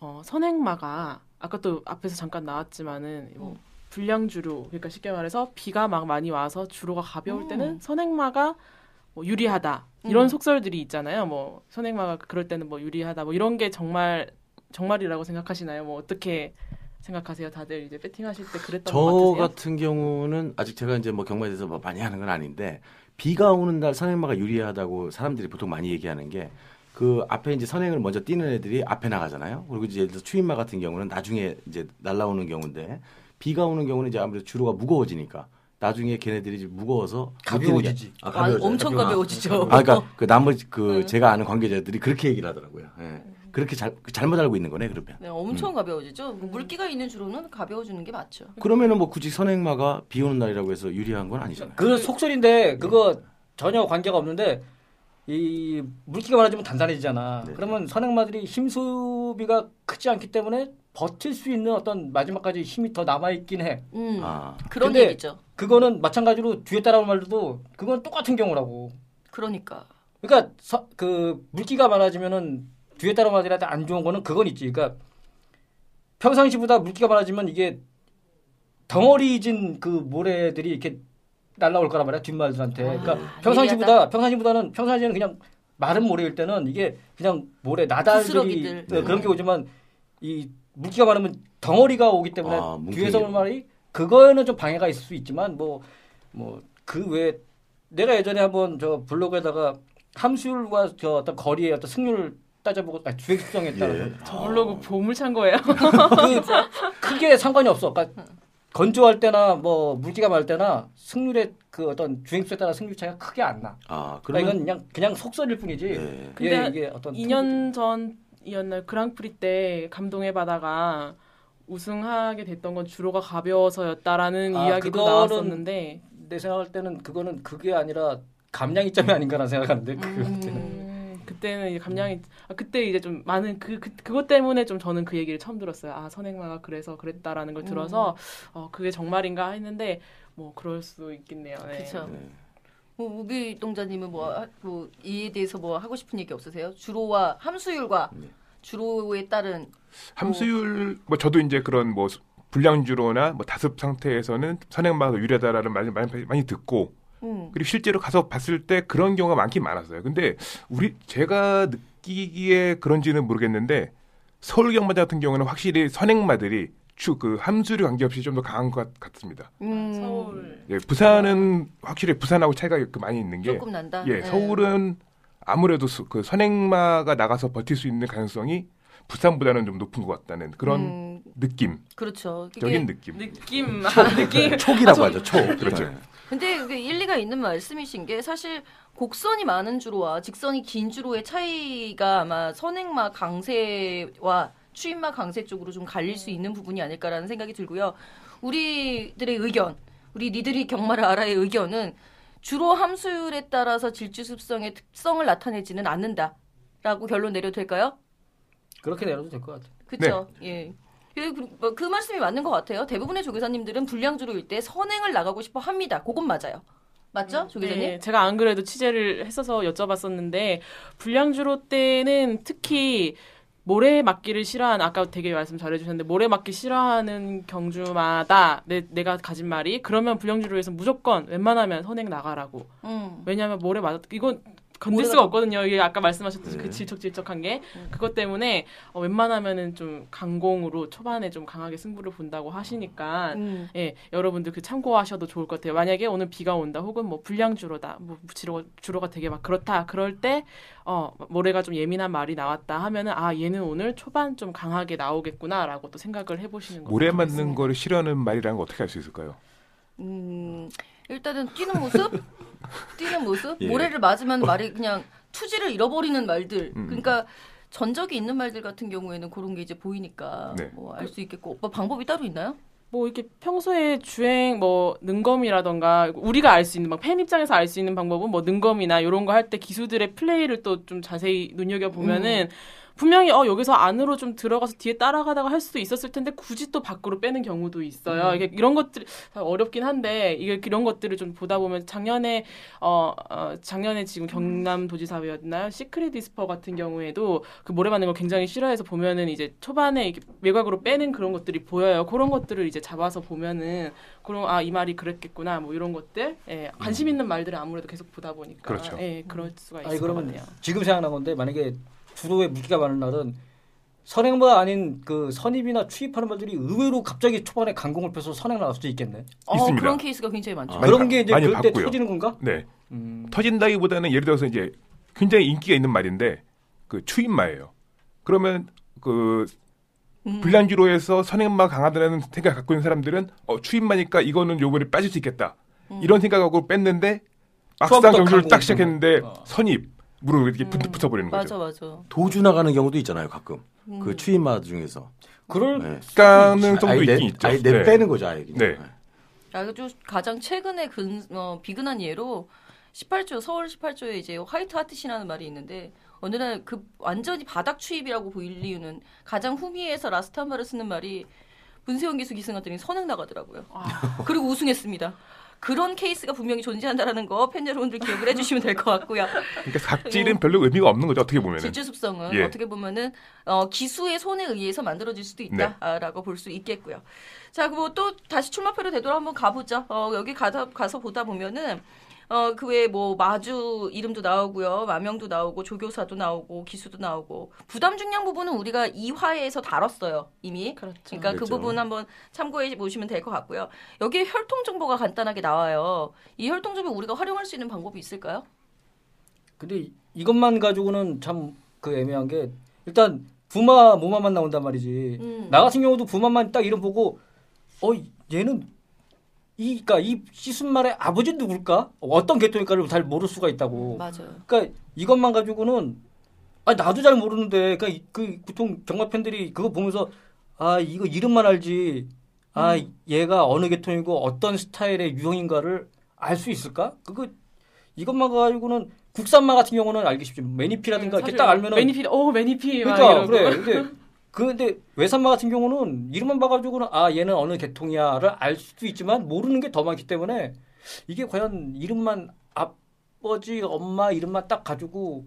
어, 선행마가 아까 또 앞에서 잠깐 나왔지만은 뭐 음. 불량주로, 그러니까 쉽게 말해서 비가 막 많이 와서 주로가 가벼울 음. 때는 선행마가 뭐 유리하다 이런 음. 속설들이 있잖아요. 뭐 선행마가 그럴 때는 뭐 유리하다 뭐 이런 게 정말 정말이라고 생각하시나요? 뭐 어떻게 생각하세요? 다들 이제 배팅하실 때 그랬던 것 같으세요? 저 같은 경우는 아직 제가 이제 뭐 경마에 대해서 뭐 많이 하는 건 아닌데, 비가 오는 날 선행마가 유리하다고 사람들이 보통 많이 얘기하는 게, 그 앞에 이제 선행을 먼저 뛰는 애들이 앞에 나가잖아요. 그리고 이제 예를 들어서 추인마 같은 경우는 나중에 이제 날라오는 경우인데, 비가 오는 경우는 이제 아무래도 주로가 무거워지니까 나중에 걔네들이 이제 무거워서 가벼워지지. 아, 가벼워지죠. 엄청 가벼워지죠. 아, 그러니까 그 나머지 그 음. 제가 아는 관계자들이 그렇게 얘기를 하더라고요. 예. 그렇게 잘, 잘못 알고 있는 거네, 그러면. 네, 엄청 음. 가벼워지죠. 물기가 있는 주로는 가벼워지는 게 맞죠. 그러면은 뭐 굳이 선행마가 비 오는 날이라고 해서 유리한 건 아니잖아요. 그건 속설인데 그거 네. 전혀 관계가 없는데, 이 물기가 많아지면 단단해지잖아. 네. 그러면 선행마들이 힘수비가 크지 않기 때문에 버틸 수 있는 어떤 마지막까지 힘이 더 남아있긴 해. 음. 아. 그런 얘기죠. 그거는 마찬가지로 뒤에 따라온 말로도 그건 똑같은 경우라고. 그러니까. 그러니까 서, 그 물기가 많아지면은 뒤에 따라 마들한테 안 좋은 거는 그건 있지. 그러니까 평상시보다 물기가 많아지면 이게 덩어리진 그 모래들이 이렇게 날라올 거란 말이야, 뒷마들한테. 그러니까 아, 평상시보다 예리하다. 평상시보다는 평상시에는 그냥 마른 모래일 때는 이게 그냥 모래 나달들이 네. 그런 게 오지만, 이 물기가 많으면 덩어리가 오기 때문에 아, 뒤에서 오는 말이 그거에는 좀 방해가 있을 수 있지만, 뭐 뭐 그 외에 내가 예전에 한번 저 블로그에다가 함수율과 저 어떤 거리의 어떤 승률 따져보고 주액 수정했다라고. 예. 저 블로그 아. 보물찬 거예요. 그, 크게 상관이 없어. 그러니까 건조할 때나 뭐 물기가 많을 때나 승률의 그 어떤 주행수에 따라 승률 차이가 크게 안 나. 아, 그러면... 그러니까 이건 그냥 그냥 속설일 뿐이지. 예. 근데 이게 어떤 이 년 전이었나 그랑프리 때 감동의 바다가 우승하게 됐던 건 주로가 가벼워서였다라는 아, 이야기도 나왔었는데, 내 생각할 때는 그거는 그게 아니라 감량이점이 아닌가라는 생각하는데 음... 그때는. 그때는 감량이 아, 그때 이제 좀 많은 그, 그 그것 때문에 좀 저는 그 얘기를 처음 들었어요. 아, 선행마가 그래서 그랬다라는 걸 들어서 어, 그게 정말인가 했는데 뭐 그럴 수도 있겠네요. 네. 그렇죠. 네. 뭐 무비동자님은 뭐, 뭐 이에 대해서 뭐 하고 싶은 얘기 없으세요? 주로와 함수율과 네. 주로에 따른 함수율 뭐, 뭐 저도 이제 그런 뭐 불량주로나 뭐 다습 상태에서는 선행마가 유리하다라는 말을 많이 많이 듣고. 그리고 실제로 가서 봤을 때 그런 경우가 많긴 많았어요. 근데 우리 제가 느끼기에 그런지는 모르겠는데, 서울 경마장 같은 경우는 확실히 선행마들이 추 그 함수류 관계없이 좀 더 강한 것 같습니다. 음. 서울. 예, 부산은 확실히 부산하고 차이가 많이 있는 게 조금 난다. 예, 서울은 아무래도 수, 그 선행마가 나가서 버틸 수 있는 가능성이 부산보다는 좀 높은 것 같다는 그런 음. 느낌. 그렇죠. 여긴 느낌. 느낌. 초, 느낌. 촉이라고 아, 하죠. 촉. 그렇죠. 근데 그게 일리가 있는 말씀이신 게, 사실 곡선이 많은 주로와 직선이 긴 주로의 차이가 아마 선행마 강세와 추인마 강세 쪽으로 좀 갈릴 수 있는 부분이 아닐까라는 생각이 들고요. 우리들의 의견, 우리 니들이 경마를 알아의 의견은 주로 함수율에 따라서 질주습성의 특성을 나타내지는 않는다라고 결론 내려도 될까요? 그렇게 내려도 될 것 같아요. 그렇죠. 네. 예. 그, 그 말씀이 맞는 것 같아요. 대부분의 조교사님들은 불량주로일 때 선행을 나가고 싶어 합니다. 그건 맞아요. 맞죠? 음, 조교사님? 네. 제가 안 그래도 취재를 했어서 여쭤봤었는데, 불량주로 때는 특히 모래 맞기를 싫어하는, 아까 되게 말씀 잘해주셨는데, 모래 맞기 싫어하는 경주마다 내, 내가 가진 말이, 그러면 불량주로에서 무조건 웬만하면 선행 나가라고. 음. 왜냐하면 모래 맞, 이건 건들 수가 없거든요. 이게 아까 말씀하셨듯이 네. 그 질척질척한 게 음. 그것 때문에 어, 웬만하면은 좀 강공으로 초반에 좀 강하게 승부를 본다고 하시니까 음. 예, 여러분들 그 참고하셔도 좋을 것 같아요. 만약에 오늘 비가 온다, 혹은 뭐 불량주로다, 뭐 주로, 주로가 되게 막 그렇다, 그럴 때 어, 모래가 좀 예민한 말이 나왔다 하면은 아, 얘는 오늘 초반 좀 강하게 나오겠구나라고 또 생각을 해보시는 거예요. 모래 맞는 거를 싫어하는 말이라는 거 어떻게 알 수 있을까요? 음, 일단은 뛰는 모습. 뛰는 모습? 예. 모래를 맞으면 말이 그냥 투지를 잃어버리는 말들. 음. 그러니까 전적이 있는 말들 같은 경우에는 그런 게 이제 보이니까 네. 뭐 알 수 있겠고. 뭐 방법이 따로 있나요? 뭐 이렇게 평소에 주행 뭐 능검이라던가 우리가 알 수 있는, 막 팬 입장에서 알 수 있는 방법은 뭐 능검이나 이런 거 할 때 기수들의 플레이를 또 좀 자세히 눈여겨보면은 음. 분명히 어 여기서 안으로 좀 들어가서 뒤에 따라가다가 할 수도 있었을 텐데 굳이 또 밖으로 빼는 경우도 있어요. 음. 이게 이런 것들 어렵긴 한데 이게 이런 것들을 좀 보다 보면 작년에 어, 어 작년에 지금 경남도지사였나요? 시크릿 디스퍼 같은 경우에도 그 모래 받는 걸 굉장히 싫어해서 보면은 이제 초반에 이렇게 외곽으로 빼는 그런 것들이 보여요. 그런 것들을 이제 잡아서 보면은 그런 아 이 말이 그랬겠구나 뭐 이런 것들 예, 관심 있는 말들을 아무래도 계속 보다 보니까 그렇죠. 예, 그럴 수가 있을 것 같아요. 지금 생각난 건데 만약에 주로의 물기가 많은 날은 선행만 아닌 그 선입이나 추입하는 말들이 의외로 갑자기 초반에 강공을 펴서 선행 나올 수도 있겠네. 어, 있습니다. 그런 케이스가 굉장히 많죠. 아, 그런 많이, 게 이제 그럴 때 터지는 건가? 네. 음. 터진다기보다는 예를 들어서 이제 굉장히 인기가 있는 말인데 그 추입마예요. 그러면 그 음. 불량주로에서 선행마 강하다는 생각을 갖고 있는 사람들은 어, 추입마니까 이거는 요번에 빠질 수 있겠다. 음. 이런 생각하고 뺐는데 막상 경주를 딱 시작했는데 어. 선입. 무릎 이렇게 붙, 음, 붙어버리는 거죠. 맞아, 맞아. 도주 나가는 경우도 있잖아요, 가끔. 음. 그 추임마 중에서. 그럴 가능성도 네. 있긴 있죠. 아예 내 빼는 거죠, 아예. 네. 아주 가장 최근에 근, 어, 비근한 예로 십팔 조, 서울 십팔 조에 이제 화이트 하트시라는 말이 있는데 어느 날 그 완전히 바닥 추입이라고 보일 이유는 가장 후미에서 라스트 한 발을 쓰는 말이 문세영 기수 기승하더니 선행 나가더라고요. 아. 그리고 우승했습니다. 그런 케이스가 분명히 존재한다라는 거 팬 여러분들 기억을 해주시면 될 것 같고요. 그러니까 각질은 별로 의미가 없는 거죠. 어떻게 보면은. 질주 습성은 예. 어떻게 보면은 어, 기수의 손에 의해서 만들어질 수도 있다라고 네. 볼 수 있겠고요. 자, 그리고 또 다시 출마표로 되돌아 한번 가보죠. 어, 여기 가다, 가서 보다 보면은 어, 그 외에 뭐 마주 이름도 나오고요. 마명도 나오고 조교사도 나오고 기수도 나오고 부담 중량 부분은 우리가 이 화에서 다뤘어요. 이미. 그렇죠. 그러니까 그렇죠. 그 부분 한번 참고해 보시면 될 것 같고요. 여기에 혈통 정보가 간단하게 나와요. 이 혈통 정보 우리가 활용할 수 있는 방법이 있을까요? 근데 이것만 가지고는 참 그 애매한 게 일단 부마, 모마만 나온단 말이지. 음. 나 같은 경우도 부마만 딱 이름 보고 어 얘는 이, 그러니까 이 시순말의 아버지는 누굴까? 어떤 계통일까를 잘 모를 수가 있다고. 맞아요. 그러니까 이것만 가지고는 아 나도 잘 모르는데 그러니까 그 보통 경마 팬들이 그거 보면서 아 이거 이름만 알지 아 음. 얘가 어느 계통이고 어떤 스타일의 유형인가를 알 수 있을까? 그거 이것만 가지고는 국산마 같은 경우는 알기 쉽지 매니피라든가 음, 이렇게 딱 알면은 매니피 오 매니피 그러니까 그래 근데 근데 외산마 같은 경우는 이름만 봐가지고는 아 얘는 어느 계통이야를 알 수도 있지만 모르는 게 더 많기 때문에 이게 과연 이름만 아버지 엄마 이름만 딱 가지고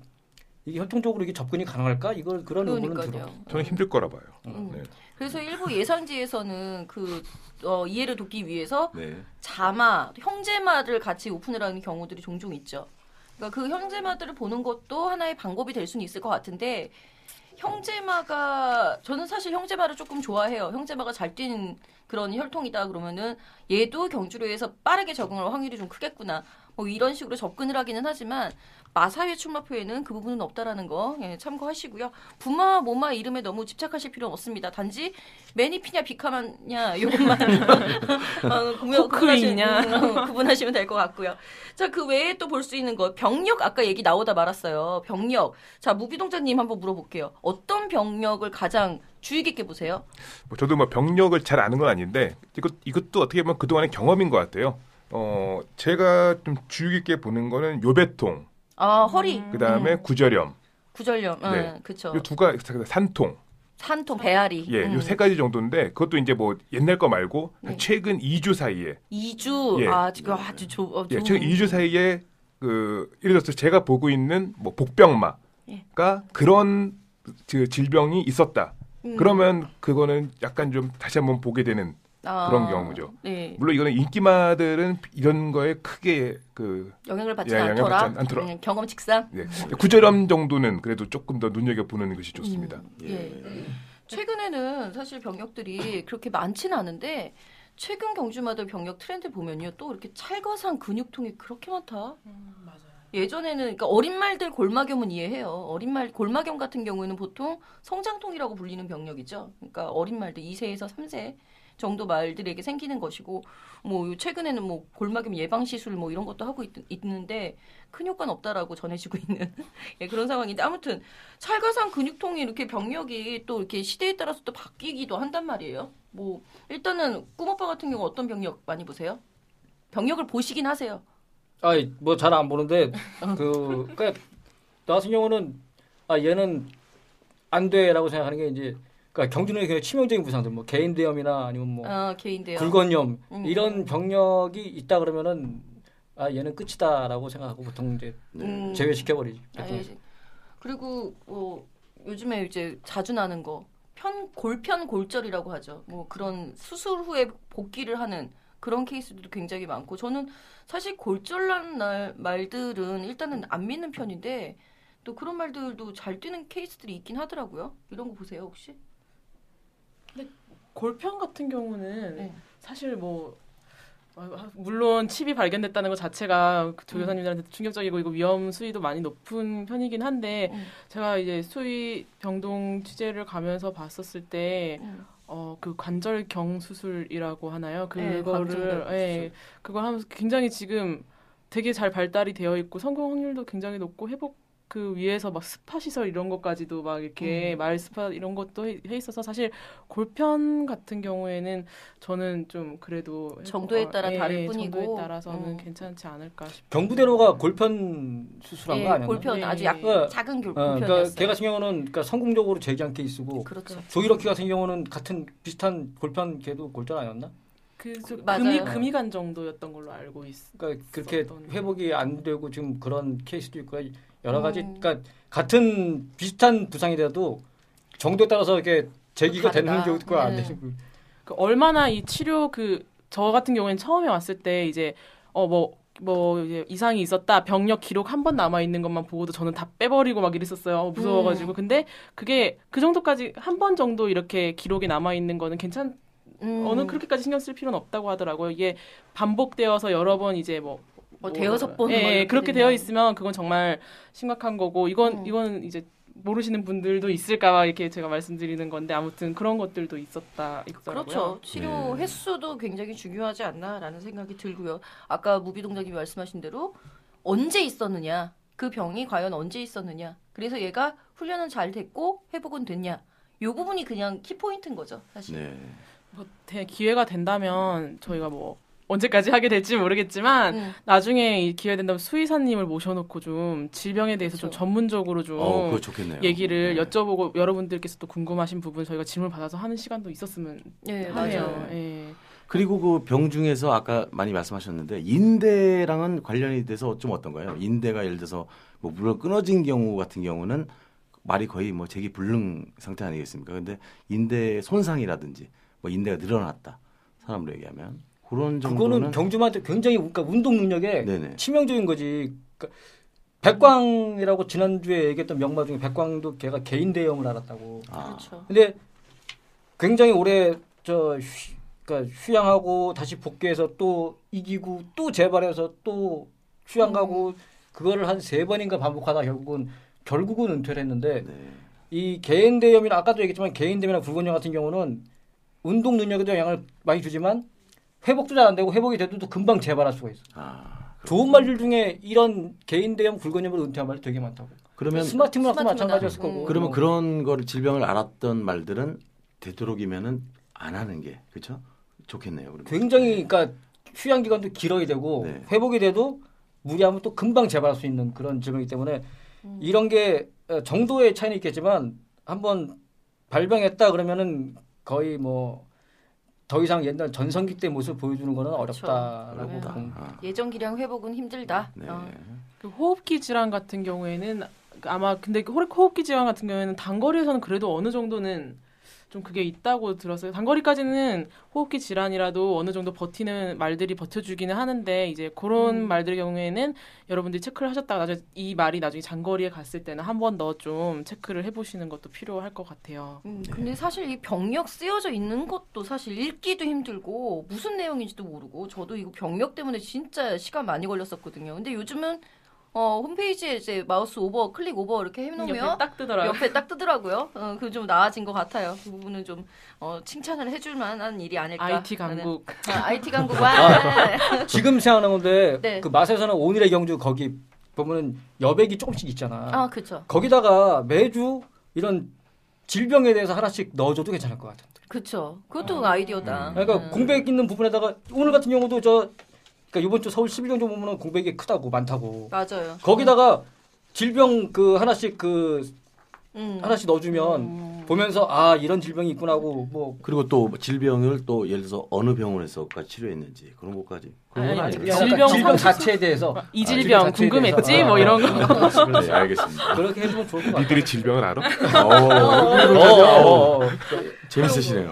이게 혈통적으로 이게 접근이 가능할까 이걸 그런 의문은 들어요. 저는 힘들 거라 봐요. 음. 네. 그래서 일부 예상지에서는 그 어, 이해를 돕기 위해서 네. 자마 형제마를 같이 오픈을 하는 경우들이 종종 있죠. 그러니까 그 형제마들을 보는 것도 하나의 방법이 될 수는 있을 것 같은데. 형제마가 저는 사실 형제마를 조금 좋아해요. 형제마가 잘 뛰는 그런 혈통이다 그러면은 얘도 경주로에서 빠르게 적응할 확률이 좀 크겠구나. 뭐 이런 식으로 접근을 하기는 하지만 마사회 출마표에는 그 부분은 없다라는 거 예, 참고하시고요. 부마, 모마 이름에 너무 집착하실 필요는 없습니다. 단지 매니피냐, 비카마냐 이것만 어, 구분하시면, 어, 구분하시면 될 것 같고요. 자, 그 외에 또 볼 수 있는 거 병력 아까 얘기 나오다 말았어요. 병력. 자, 무비동자님 한번 물어볼게요. 어떤 병력을 가장 주의 깊게 보세요? 뭐 저도 뭐 병력을 잘 아는 건 아닌데 이것 이것도 어떻게 보면 그동안의 경험인 것 같아요. 어 제가 좀 주의 깊게 보는 거는 요배통. 아 허리. 그 다음에 음. 구절염. 구절염. 네, 음, 그렇죠. 요 두 가지 산통. 산통 배앓이. 예, 음. 요 세 가지 정도인데 그것도 이제 뭐 옛날 거 말고 네. 최근 이 주 사이에. 이 주. 예. 아 지금 아주 조. 어, 예, 최근 이 주 사이에 그 예를 들어서 제가 보고 있는 뭐 복병마가 예. 그런 그 질병이 있었다. 음. 그러면 그거는 약간 좀 다시 한번 보게 되는 아, 그런 경우죠. 네. 물론 이거는 인기마들은 이런 거에 크게 그 영향을 받지 예, 않더라. 않더라. 음, 경험칙상. 네. 구절염 정도는 그래도 조금 더 눈여겨 보는 것이 좋습니다. 음, 예. 예. 최근에는 사실 병력들이 그렇게 많지는 않은데 최근 경주마들 병력 트렌드 보면요, 또 이렇게 찰거상 근육통이 그렇게 많다. 음, 맞아요. 예전에는 그러니까 어린 말들 골마겸은 이해해요. 어린 말 골마겸 같은 경우에는 보통 성장통이라고 불리는 병력이죠. 그러니까 어린 말들 이 세에서 삼 세 정도 말들에게 생기는 것이고 뭐 최근에는 뭐 골마겸 예방 시술 뭐 이런 것도 하고 있, 있는데 큰 효과는 없다라고 전해지고 있는 예, 그런 상황인데 아무튼 찰가상 근육통이 이렇게 병력이 또 이렇게 시대에 따라서 또 바뀌기도 한단 말이에요. 뭐 일단은 꿈오빠 같은 경우 어떤 병력 많이 보세요? 병력을 보시긴 하세요. 아이 뭐 잘 안 보는데 그 그러니까 나 같은 경우는 아 얘는 안 돼라고 생각하는 게 이제 그러니까 경주는 굉장히 치명적인 부상들, 뭐 개인 대염이나 아니면 뭐 아, 개인 대염, 굴건염 음. 이런 병력이 있다 그러면은 아 얘는 끝이다라고 생각하고 보통 이제 음. 제외시켜버리죠. 보통. 그리고 뭐 요즘에 이제 자주 나는 거 편 골편 골절이라고 하죠. 뭐 그런 수술 후에 복귀를 하는 그런 케이스도 굉장히 많고, 저는 사실 골절난 날 말들은 일단은 안 믿는 편인데 또 그런 말들도 잘 뛰는 케이스들이 있긴 하더라고요. 이런 거 보세요 혹시? 근데 골편 같은 경우는 네. 사실 뭐 물론 칩이 발견됐다는 것 자체가 조 교사님들한테 충격적이고 이거 위험 수위도 많이 높은 편이긴 한데 음. 제가 이제 수의 병동 취재를 가면서 봤었을 때 음. 어, 그 관절경 수술이라고 하나요? 그거를 예, 예, 그거 하면서 굉장히 지금 되게 잘 발달이 되어 있고 성공 확률도 굉장히 높고 회복 그 위에서 막 스파 시설 이런 것까지도 막 이렇게 음. 말 스파 이런 것도 해, 해 있어서 사실 골편 같은 경우에는 저는 좀 그래도 정도에 어, 따라 예, 다를 뿐이고 정도에 따라서는 음. 괜찮지 않을까 싶어요. 경부대로가 골편 수술한 예, 거 아니에요? 골편 예. 아주 약, 예. 작은 골, 어, 골편이었어요. 그러니까 걔 같은 경우는 그러니까 성공적으로 제기한 케이스고 그렇죠. 조이러키 같은 경우는 같은 비슷한 골편 걔도 골절 아니었나? 그 금이 금이간 정도였던 걸로 알고 있어요. 그러니까 그렇게 회복이 안 되고 지금 그런 케이스도 있고 여러 가지 음. 그러니까 같은 비슷한 부상이 돼도 정도에 따라서 이렇게 재기가 되는 경우도 있고 안 되는 경우. 그 얼마나 이 치료 그 저 같은 경우에는 처음에 왔을 때 이제 어 뭐 뭐 이제 이상이 있었다 병력 기록 한 번 남아 있는 것만 보고도 저는 다 빼버리고 막 이랬었어요. 어, 무서워가지고 음. 근데 그게 그 정도까지 한 번 정도 이렇게 기록이 남아 있는 거는 괜찮. 음. 어느 그렇게까지 신경 쓸 필요는 없다고 하더라고요. 이게 반복되어서 여러 번 이제 뭐, 뭐, 뭐 대여섯 번 예, 그렇게 되어 있으면 그건 정말 심각한 거고 이건 음. 이건 이제 모르시는 분들도 있을까봐 이렇게 제가 말씀드리는 건데 아무튼 그런 것들도 있었다 있더라고요. 그렇죠. 치료 네. 횟수도 굉장히 중요하지 않나라는 생각이 들고요. 아까 무비동자님이 말씀하신 대로 언제 있었느냐, 그 병이 과연 언제 있었느냐, 그래서 얘가 훈련은 잘 됐고 회복은 됐냐, 요 부분이 그냥 키포인트인 거죠 사실. 네. 뭐 기회가 된다면 저희가 뭐 언제까지 하게 될지 모르겠지만 음. 나중에 기회 된다면 수의사님을 모셔놓고 좀 질병에 대해서 그렇죠. 좀 전문적으로 좀 어, 얘기를 네. 여쭤보고 여러분들께서 또 궁금하신 부분 저희가 질문 받아서 하는 시간도 있었으면 네, 하네요. 네. 그리고 그 병 중에서 아까 많이 말씀하셨는데 인대랑은 관련이 돼서 좀 어떤가요? 인대가 예를 들어서 뭐 물론 끊어진 경우 같은 경우는 말이 거의 뭐 재기 불능 상태 아니겠습니까? 근데 인대 손상이라든지 뭐 인대가 늘어났다 사람으로 얘기하면 그런 정도는 그거는 경주마한테 굉장히 그러니까 운동 능력에 네네. 치명적인 거지. 그러니까 백광이라고 지난주에 얘기했던 명마 중에 백광도 걔가 개인 대염을 앓았다고. 아. 그렇죠. 근데 굉장히 오래 저 휴, 그러니까 휴양하고 다시 복귀해서 또 이기고 또 재발해서 또 휴양 가고 음. 그거를 한 세 번인가 반복하다 결국은 결국은 은퇴를 했는데 네. 이 개인 대염이나 아까도 얘기했지만 개인 대염이나 굴건염 같은 경우는 운동 능력에도 영향을 많이 주지만 회복도 잘 안 되고 회복이 돼도 금방 재발할 수가 있어. 아, 좋은 말들 중에 이런 개인 대염 굴건염으로 은퇴한 말이 되게 많다고. 그러면 스마트문학도 마찬가지였을 거고. 그러면 뭐. 그런 거를 질병을 알았던 말들은 되도록이면은 안 하는 게 그렇죠? 좋겠네요. 그러면. 굉장히 그러니까 휴양 기간도 길어야 되고 네. 회복이 돼도 무리하면 또 금방 재발할 수 있는 그런 질병이기 때문에 음. 이런 게 정도의 차이는 있겠지만 한번 발병했다 그러면은. 거의 뭐 더 이상 옛날 전성기 때 모습 보여주는 거는 그렇죠. 어렵다라고 아. 예전기량 회복은 힘들다. 네. 어. 그 호흡기 질환 같은 경우에는 아마 근데 호흡기 질환 같은 경우에는 단거리에서는 그래도 어느 정도는 좀 그게 있다고 들었어요. 단거리까지는 호흡기 질환이라도 어느 정도 버티는 말들이 버텨주기는 하는데 이제 그런 음. 말들 경우에는 여러분들이 체크를 하셨다가 나중에 이 말이 나중에 장거리에 갔을 때는 한 번 더 좀 체크를 해보시는 것도 필요할 것 같아요. 음, 근데 네. 사실 이 병력 쓰여져 있는 것도 사실 읽기도 힘들고 무슨 내용인지도 모르고 저도 이거 병력 때문에 진짜 시간 많이 걸렸었거든요. 근데 요즘은 어 홈페이지에 이제 마우스 오버 클릭 오버 이렇게 해놓으면 옆에 딱 뜨더라고요. 옆에 딱 뜨더라고요. 어, 그 좀 나아진 것 같아요. 그 부분은 좀 어, 칭찬을 해줄만한 일이 아닐까. 아이티 강국. 아, 아이티 강국. 와. 아, 지금 생각하는 건데 네. 그 마사회에서는 오늘의 경주 거기 보면은 여백이 조금씩 있잖아. 아 그렇죠. 거기다가 매주 이런 질병에 대해서 하나씩 넣어줘도 괜찮을 것 같은데. 그렇죠. 그것도 아, 아이디어다. 음. 그러니까 음. 공백 있는 부분에다가 오늘 같은 경우도 저. 그러니까 이번 주 서울 십일 경주 보면은 공백이 크다고 많다고. 맞아요. 거기다가 질병 그 하나씩 그 음. 하나씩 넣어주면 음. 보면서 아 이런 질병이 있구나 하고 뭐 그리고 또 질병을 또 예를 들어서 어느 병원에서까지 치료했는지 그런 것까지 그런 건 아니, 아니에요. 질병, 질병 자체에 대해서 이 질병 아, 궁금했지 대해서. 뭐 이런 거. 네, 알겠습니다. 그렇게 해주면 좋을 것 같아요. 니들이 질병을 알아? 어, 재밌으시네요.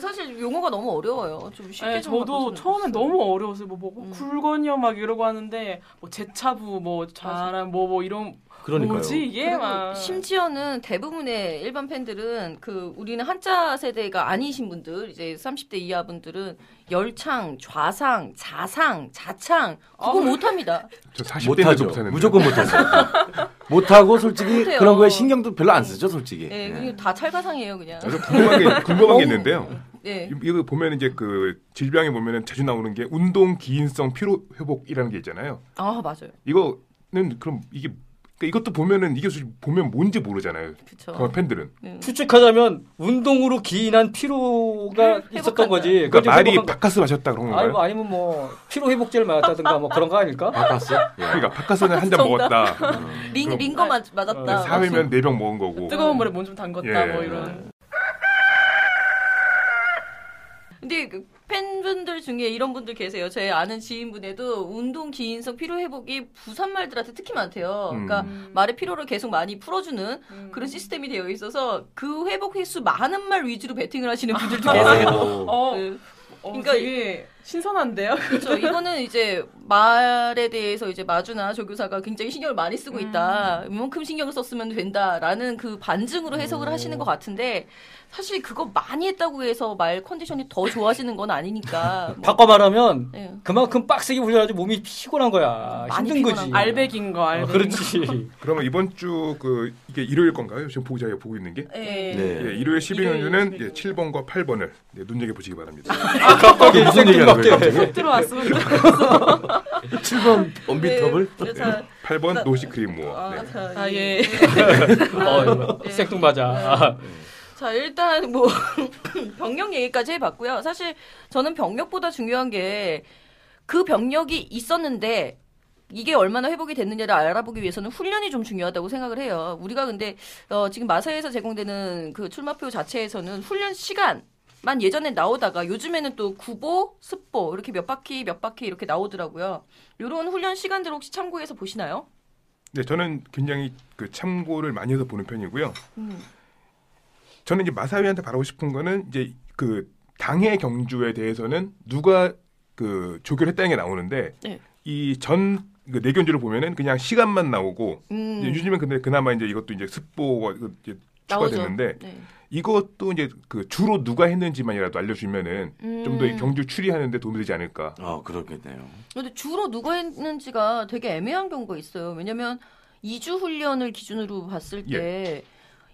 사실 용어가 너무 어려워요. 좀 쉽게 네, 저도 처음엔 너무 어려웠어요. 뭐, 뭐 음. 굴건이요 막 이러고 하는데 뭐 재차부 뭐 자랑 뭐 뭐 이런. 그러니까요. 뭐지 이게 막. 심지어는 대부분의 일반 팬들은 그 우리는 한자 세대가 아니신 분들 이제 삼십 대 이하 분들은 열창, 좌상, 자상, 자창 그거 아, 못합니다. 저 사십 대도 무조건 못하죠. 못하고 솔직히 못해요. 그런 거에 신경도 별로 안 쓰죠 솔직히. 네, 네. 그냥 다 찰가상이에요 그냥. 궁금한 게, 궁금한 게 있는데요. 네. 이거 보면 이제 그 질병에 보면은 자주 나오는 게 운동 기인성 피로 회복이라는 게 있잖아요. 아 맞아요. 이거는 그럼 이게 그러니까 이것도 보면은 이게 보면 뭔지 모르잖아요. 그쵸. 팬들은 응. 추측하자면 운동으로 기인한 피로가 있었던 거지. 그러니까 말이 바카스 마셨다 그런 건가요? 아니, 뭐, 아니면 뭐 피로 회복제를 맞았다든가 뭐 그런 거 아닐까? 바카스? 예. 그러니까 바카스는 한 잔 먹었다. 링 링거 맞았다. 사회면 네 병 먹은 거고. 뜨거운 물에 몸 좀 담궜다 예. 뭐 이런. 근데 팬분들 중에 이런 분들 계세요. 제 아는 지인분에도 운동 기인성 피로 회복이 부산 말들한테 특히 많대요. 그러니까 음. 말의 피로를 계속 많이 풀어주는 음. 그런 시스템이 되어 있어서 그 회복 횟수 많은 말 위주로 배팅을 하시는 분들도 계세요. 어. 네. 어, 그러니까 되게 신선한데요. 그렇죠. 이거는 이제 말에 대해서 이제 마주나 조교사가 굉장히 신경을 많이 쓰고 있다. 음. 이만큼 신경을 썼으면 된다라는 그 반증으로 해석을 음. 하시는 것 같은데 사실 그거 많이 했다고 해서 말 컨디션이 더 좋아지는 건 아니니까. 뭐. 바꿔 말하면 네. 그만큼 빡세게 훈련하지 몸이 피곤한 거야. 힘든 거지. 알백인 거 알백. 어, 그렇지. 그러면 이번 주 그 이게 일요일 건가요? 지금 보고 제가 보고 있는 게. 네. 네. 네. 일요일 십이 연휴는 예, 칠 번과 팔 번을 네, 눈여겨 보시기 바랍니다. 아, 갑자기 무슨 얘기야? 쏙 들어왔어. 칠 번 언비터블, 네, 네. 팔 번 나, 노시크림 모어. 아, 네. 자, 아 예. 색동 맞아. 자 일단 뭐 병력 얘기까지 해봤고요. 사실 저는 병력보다 중요한 게 그 병력이 있었는데 이게 얼마나 회복이 됐느냐를 알아보기 위해서는 훈련이 좀 중요하다고 생각을 해요. 우리가 근데 어, 지금 마사회에서 제공되는 그 출마표 자체에서는 훈련 시간 만 예전에 나오다가 요즘에는 또 구보, 습보 이렇게 몇 바퀴 몇 바퀴 이렇게 나오더라고요. 이런 훈련 시간들 혹시 참고해서 보시나요? 네, 저는 굉장히 그 참고를 많이 해서 보는 편이고요. 음. 저는 이제 마사위한테 바라고 싶은 거는 이제 그 당해 경주에 대해서는 누가 그 조교를 했다는 게 나오는데 네. 이 전 그 내경주를 보면은 그냥 시간만 나오고 음. 이제 요즘엔 근데 그나마 이제 이것도 이제 습보가 이제 추가됐는데. 네. 이것도 이제 그 주로 누가 했는지만이라도 알려주면은 음. 좀 더 경주 추리하는데 도움이 되지 않을까. 아 그렇겠네요. 근데 주로 누가 했는지가 되게 애매한 경우가 있어요. 왜냐면 이 주 훈련을 기준으로 봤을 때 예.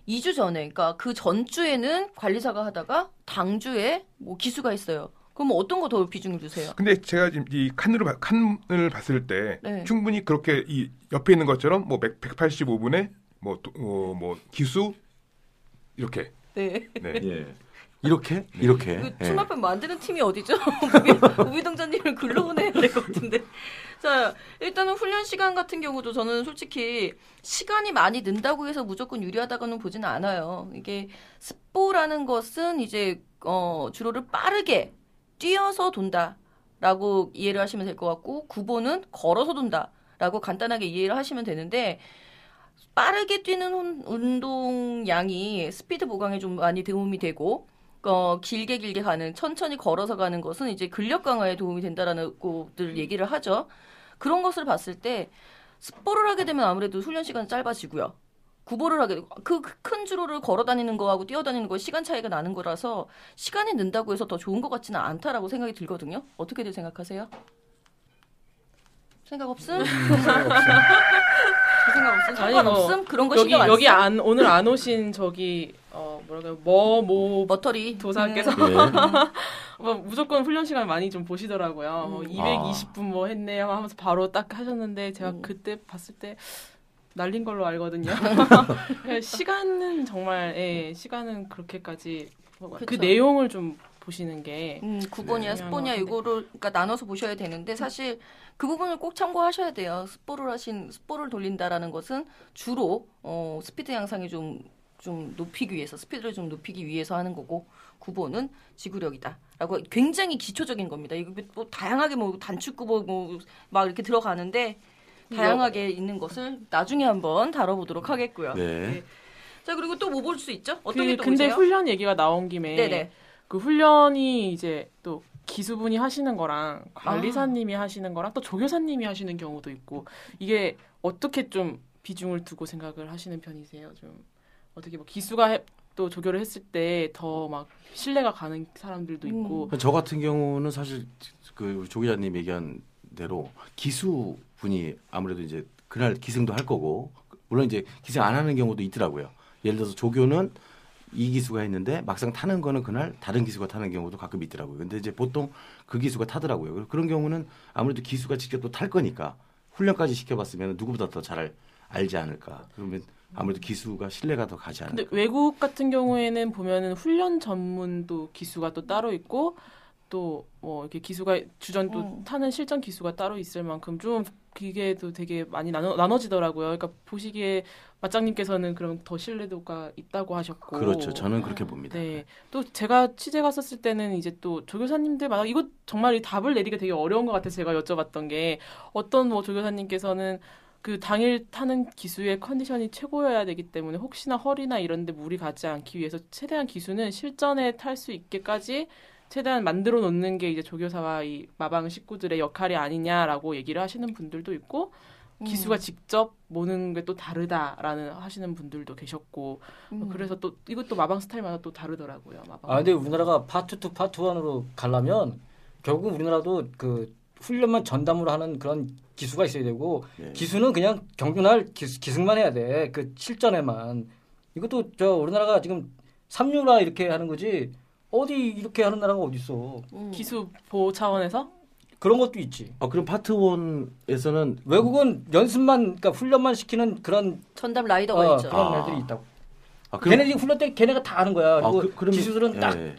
이 주 전에, 그러니까 그 전주에는 관리사가 하다가 당주에 뭐 기수가 있어요. 그럼 어떤 거 더 비중을 주세요? 근데 제가 지금 이 칸으로, 칸을 봤을 때 네. 충분히 그렇게 이 옆에 있는 것처럼 뭐 백팔십오 분에 뭐, 어, 뭐 기수 이렇게. 네. 네. 예. 이렇게? 네. 이렇게. 출마표 만드는 팀이 어디죠? 무비동자님을 글로 보내야 될 것 같은데. 자, 일단은 훈련 시간 같은 경우도 저는 솔직히 시간이 많이 는다고 해서 무조건 유리하다고는 보지는 않아요. 이게 습보라는 것은 이제, 어, 주로를 빠르게 뛰어서 돈다라고 이해를 하시면 될 것 같고, 구보는 걸어서 돈다라고 간단하게 이해를 하시면 되는데, 빠르게 뛰는 운동량이 스피드 보강에 좀 많이 도움이 되고 어, 길게 길게 가는 천천히 걸어서 가는 것은 이제 근력 강화에 도움이 된다라고들 얘기를 하죠. 그런 것을 봤을 때 습보를 하게 되면 아무래도 훈련 시간이 짧아지고요. 구보를 하게 되고 그 큰 주로를 걸어다니는 거하고 뛰어다니는 거에 시간 차이가 나는 거라서 시간이 는다고 해서 더 좋은 것 같지는 않다라고 생각이 들거든요. 어떻게들 생각하세요? 생각 없음? 생각 없음? 상관 없음? 뭐, 그런 거 여기, 신경 안 여기 안, 오늘 안 오신 저기 어 뭐랄까요? 뭐뭐 머터리 도사께서 네. 뭐, 무조건 훈련 시간 많이 좀 보시더라고요. 음. 뭐 이백이십 분 뭐 했네요 하면서 바로 딱 하셨는데 제가 음. 그때 봤을 때 날린 걸로 알거든요. 시간은 정말 예, 시간은 그렇게까지 그 그쵸. 내용을 좀 보시는 게 음, 구 번이야, 십 번이야 이거를 그러니까 나눠서 보셔야 되는데 사실 그 부분을 꼭 참고하셔야 돼요. 스포를 하신 스포를 돌린다라는 것은 주로 어, 스피드 향상이 좀 좀 높이기 위해서 스피드를 좀 높이기 위해서 하는 거고 구 번은 지구력이다라고 굉장히 기초적인 겁니다. 이거 뭐 다양하게 뭐 단축구보 뭐 막 이렇게 들어가는데 다양하게 있는 것을 나중에 한번 다뤄보도록 하겠고요. 네. 네. 자 그리고 또 뭐 볼 수 있죠? 어떤 게 또 그, 근데 보세요? 훈련 얘기가 나온 김에 네네. 그 훈련이 이제 또 기수분이 하시는 거랑 관리사님이 아. 하시는 거랑 또 조교사님이 하시는 경우도 있고 이게 어떻게 좀 비중을 두고 생각을 하시는 편이세요? 좀 어떻게 뭐 기수가 해, 또 조교를 했을 때 더 막 신뢰가 가는 사람들도 있고 음. 저 같은 경우는 사실 그 조교사님 얘기한 대로 기수분이 아무래도 이제 그날 기승도 할 거고 물론 이제 기승 안 하는 경우도 있더라고요. 예를 들어서 조교는 이 기수가 했는데 막상 타는 거는 그날 다른 기수가 타는 경우도 가끔 있더라고요. 근데 이제 보통 그 기수가 타더라고요. 그런 경우는 아무래도 기수가 직접 또 탈 거니까 훈련까지 시켜봤으면 누구보다 더 잘 알지 않을까. 그러면 아무래도 기수가 신뢰가 더 가지 않을까. 근데 외국 같은 경우에는 보면은 훈련 전문 또 기수가 또 따로 있고 또 뭐 이렇게 기수가 주전 또 어. 타는 실전 기수가 따로 있을 만큼 좀 기계도 되게 많이 나눠, 나눠지더라고요. 그러니까 보시기에 마장님께서는 그럼 더 신뢰도가 있다고 하셨고. 그렇죠. 저는 그렇게 봅니다. 네. 또 제가 취재 갔었을 때는 이제 또 조교사님들 막 이거 정말 이 답을 내리기가 되게 어려운 것 같아서 제가 여쭤봤던 게 어떤 뭐 조교사님께서는 그 당일 타는 기수의 컨디션이 최고여야 되기 때문에 혹시나 허리나 이런 데 무리 가지 않기 위해서 최대한 기수는 실전에 탈 수 있게까지 최대한 만들어 놓는 게 이제 조교사와 이 마방 식구들의 역할이 아니냐라고 얘기를 하시는 분들도 있고 음. 기수가 직접 모는 게 또 다르다라는 하시는 분들도 계셨고 음. 그래서 또 이것도 마방 스타일마다 또 다르더라고요. 마방. 아 근데 우리나라가 파트 이, 파트 일으로 가려면 결국 우리나라도 그 훈련만 전담으로 하는 그런 기수가 있어야 되고 네. 기수는 그냥 경륜할 기승만 해야 돼. 그 실전에만. 이것도 저 우리나라가 지금 삼류라 이렇게 하는 거지. 어디 이렇게 하는 나라가 어디 있어? 음. 기수 보호 차원에서 그런 것도 있지. 아 그럼 파트 일에서는 외국은 연습만, 그러니까 훈련만 시키는 그런 전담 라이더가 어, 있죠. 그런 애들이 아. 있다고. 아, 그럼... 걔네들이 훈련 때 걔네가 다 하는 거야. 그리고 아, 그, 그럼... 기수들은 딱 예, 예.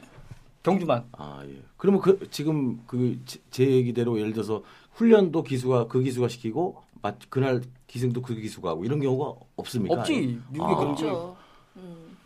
경주만. 아 예. 그러면 그 지금 그 제 얘기대로 예를 들어서 훈련도 기수가 그 기수가 시키고 맞 그날 기승도 그 기수가 하고 이런 경우가 없습니까? 없지. 미국이 그렇죠. 음.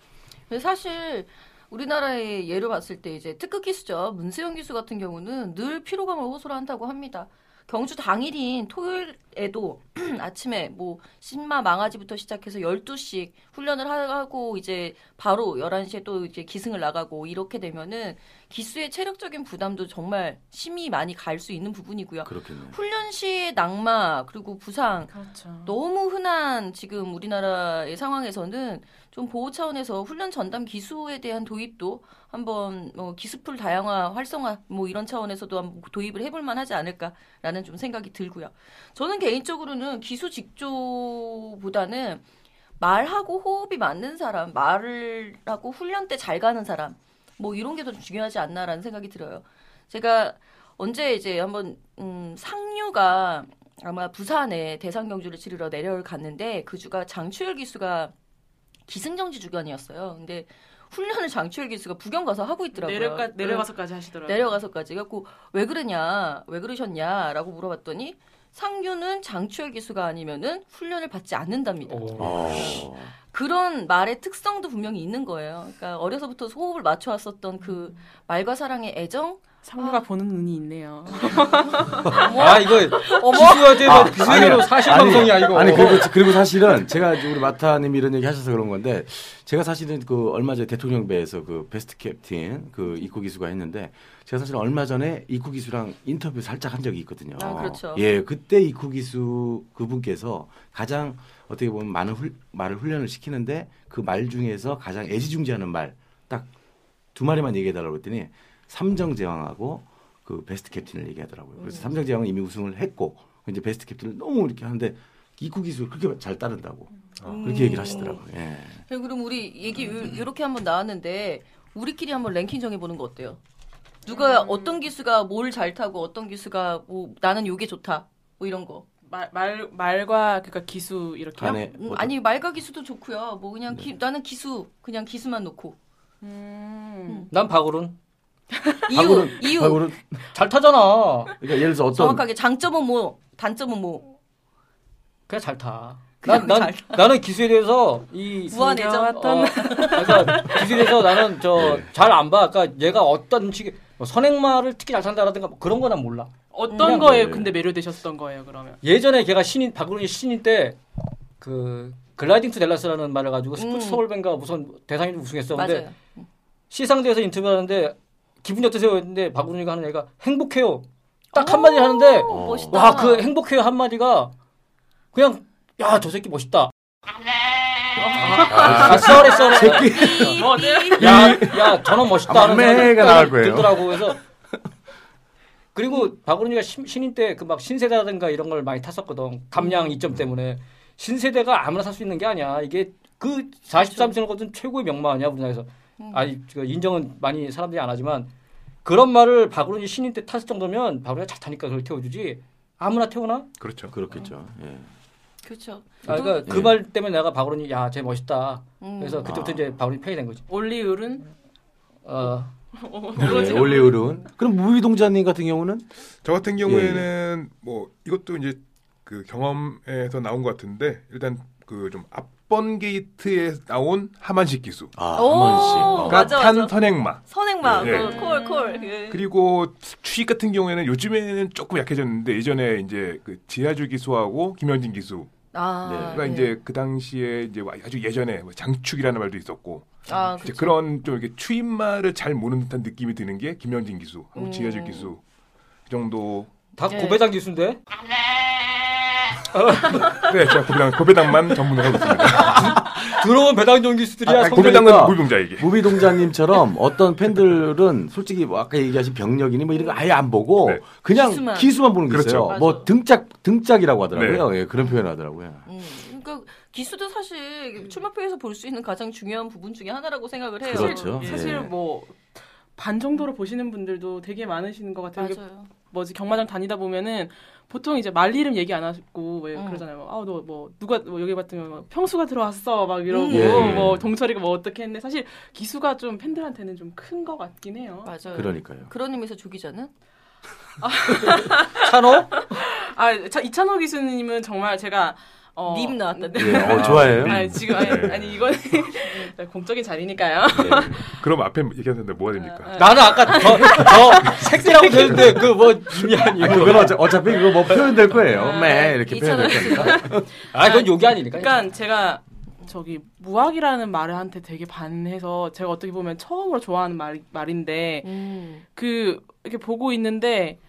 근데 사실. 우리나라의 예를 봤을 때 이제 특급 기수죠. 문세영 기수 같은 경우는 늘 피로감을 호소한다고 합니다. 경주 당일인 토요일에도 아침에 뭐 신마 망아지부터 시작해서 열두 시씩 훈련을 하고 이제 바로 열한 시에 또 이제 기승을 나가고 이렇게 되면은 기수의 체력적인 부담도 정말 심히 많이 갈 수 있는 부분이고요. 그렇겠네요. 훈련 시의 낙마 그리고 부상 그렇죠. 너무 흔한 지금 우리나라의 상황에서는 좀 보호 차원에서 훈련 전담 기수에 대한 도입도 한번 뭐 기수풀 다양화 활성화 뭐 이런 차원에서도 한번 도입을 해볼 만하지 않을까라는 좀 생각이 들고요. 저는 개인적으로는 기수 직조보다는 말하고 호흡이 맞는 사람, 말을 하고 훈련 때 잘 가는 사람 뭐 이런 게 더 중요하지 않나라는 생각이 들어요. 제가 언제 이제 한번 음, 상류가 아마 부산에 대상 경주를 치르러 내려올 갔는데 그 주가 장추열 기수가 기승정지 주간이었어요. 근데 훈련을 장추열 기수가 부경 가서 하고 있더라고요. 내려가, 내려가서까지 하시더라고요. 내려가서까지. 그래갖고 왜 그러냐, 왜 그러셨냐라고 물어봤더니 상규는 장추열 기수가 아니면은 훈련을 받지 않는답니다. 오. 그런 말의 특성도 분명히 있는 거예요. 그러니까 어려서부터 호흡을 맞춰왔었던 그 말과 사랑의 애정. 상류가 아. 보는 눈이 있네요. 아 이거 기수한테는 기수로 사실 방송이야 이거. 아니 그리고 그리고 사실은 제가 우리 마타님 이런 얘기 하셔서 그런 건데 제가 사실은 그 얼마 전에 대통령배에서 그 베스트 캡틴 그 이쿠 기수가 했는데 제가 사실 얼마 전에 이쿠 기수랑 인터뷰 살짝 한 적이 있거든요. 아 그렇죠. 예 그때 이쿠 기수 그분께서 가장 어떻게 보면 많은 훌, 말을 훈련을 시키는데 그 말 중에서 가장 애지중지하는 말 딱 두 마리만 얘기해달라고 했더니 삼정제왕하고 그 베스트 캡틴을 얘기하더라고요. 그래서 음. 삼정제왕은 이미 우승을 했고 이제 베스트 캡틴을 너무 이렇게 하는데 이쿠 기수를 그렇게 잘 따른다고 음. 그렇게 얘기를 하시더라고요. 예. 그럼 우리 얘기 이렇게 한번 나왔는데 우리끼리 한번 랭킹 정해보는 거 어때요? 누가 음. 어떤 기수가 뭘 잘 타고 어떤 기수가 뭐 나는 요게 좋다 뭐 이런 거. 말, 말, 말과 그러니까 기수 이렇게요? 음, 아니 말과 기수도 좋고요. 뭐 그냥 기, 네. 나는 기수 그냥 기수만 놓고. 음. 음. 난 박오론. 이유, 발굴은, 이유. 발굴은 잘 타잖아. 그러니까 예를 들어서 어떤 정확하게 장점은 뭐, 단점은 뭐. 그냥 잘 타. 난, 난, 나는 기수에 대해서 이 무한애정 어떤. 어, 그러니까 기수에 대해서 나는 저 잘 안 봐. 그러니까 얘가 어떤 식의 뭐 선행마를 특히 잘 탄다라든가 뭐 그런 거 난 몰라. 어떤 음, 거에 네. 근데 매료되셨던 거예요 그러면? 예전에 걔가 신인 박근혜 신인 때 그 글라이딩 투 델라스라는 말을 가지고 스포츠 음. 서울뱅가 무슨 대상이 우승했어. 근데 맞아요. 시상대에서 인터뷰하는데 기분이 어떠세요? 했는데 박근혜가 하는 애가 행복해요. 딱 한마디 하는데 와 그 행복해요 한마디가 그냥 야, 저 새끼 멋있다. 아, 썰어, 썰어. 새끼. 야, 야, 저놈 멋있다. 하는 매가 나올 거예요. 들더라고. 그래서. 그리고 박원준이가 신인 때 그 막 신세대라든가 이런 걸 많이 탔었거든. 감량 이점 때문에. 신세대가 아무나 살 수 있는 게 아니야. 이게 그 사십삼 세는 거든 최고의 명마 아니야, 우리나라에서. 아니, 인정은 많이 사람들이 안 하지만 그런 말을 박원준이 신인 때 탔을 정도면 박원준이가 잘 타니까 그걸 태워주지. 아무나 태우나? 그렇죠. 그렇겠죠. 예. 그렇죠. 아, 그러니까 예. 그 말 때문에 내가 박오른이 야, 쟤 멋있다. 음. 그래서 그때부터 아. 이제 박오른이 팬이 된 거지. 올리을은 어. 네, 올리을은. 그럼 무비동자님 같은 경우는 저 같은 경우에는 예. 뭐 이것도 이제 그 경험에서 나온 것 같은데 일단 그 좀 앞번 게이트에 나온 하만식 기수. 아, 하만식. 맞아, 탄 맞아. 선행마. 선행마. 네. 그, 네. 콜 콜. 예. 그리고 추익 같은 경우에는 요즘에는 조금 약해졌는데 예전에 이제 그 지하주 기수하고 김영진 기수 아, 네. 그러니까 네. 이제 그 당시에 이제 아주 예전에 장축이라는 말도 있었고 아, 이제 그런 좀 이렇게 추임말을 잘 모르는 듯한 느낌이 드는 게 김영진 기수, 음. 지하주 기수 그 정도 다 네. 고배당 기수인데? 네, 제가 고배당 고배당만 전문으로 하고 있습니다. 들어온 배당전 기수들이야. 아, 고배당은 무비동자 얘기. 무비동자님처럼 어떤 팬들은 솔직히 뭐 아까 얘기하신 병력이니 뭐 이런 거 아예 안 보고 네. 그냥 기수만, 기수만 보는 게 그렇죠. 있어요. 맞아. 뭐 등짝 등짝이라고 하더라고요. 네. 예, 그런 표현을 하더라고요. 음, 그러니까 기수도 사실 출마표에서 볼 수 있는 가장 중요한 부분 중에 하나라고 생각을 해요. 그렇죠. 사실 예. 뭐 반 정도로 보시는 분들도 되게 많으시는 것 같아요. 맞아요. 뭐지 경마장 다니다 보면은. 보통 이제 말 이름 얘기 안 하고 왜 음. 그러잖아요. 아, 너 뭐 누가 뭐 여기 봤더니 막 평수가 들어왔어 막 이러고 예. 뭐 동철이가 뭐 어떻게 했네. 사실 기수가 좀 팬들한테는 좀 큰 것 같긴 해요. 맞아요. 그러니까요. 그런 의미에서 조 기자는 찬호? 아, 자, 이찬호 기수님은 정말 제가 어, 님 나왔던데. 예, 어, 좋아해요. 아니, 지금 아니, 네. 아니 이건 공적인 자리니까요. 네. 그럼 앞에 얘기하는데 뭐가 됩니까? 아, 아, 나는 아까 더, 더 색이라고 되는데 그 뭐 중요한 이유. 그건 어차, 어차피 그거 뭐 표현될 거예요. 아, 매 이렇게 표현될 거니까. 아, 그건 욕이 아니니까. 그러니까 제가 저기 무학이라는 말한테 되게 반해서 제가 어떻게 보면 처음으로 좋아하는 말 말인데 음. 그 이렇게 보고 있는데.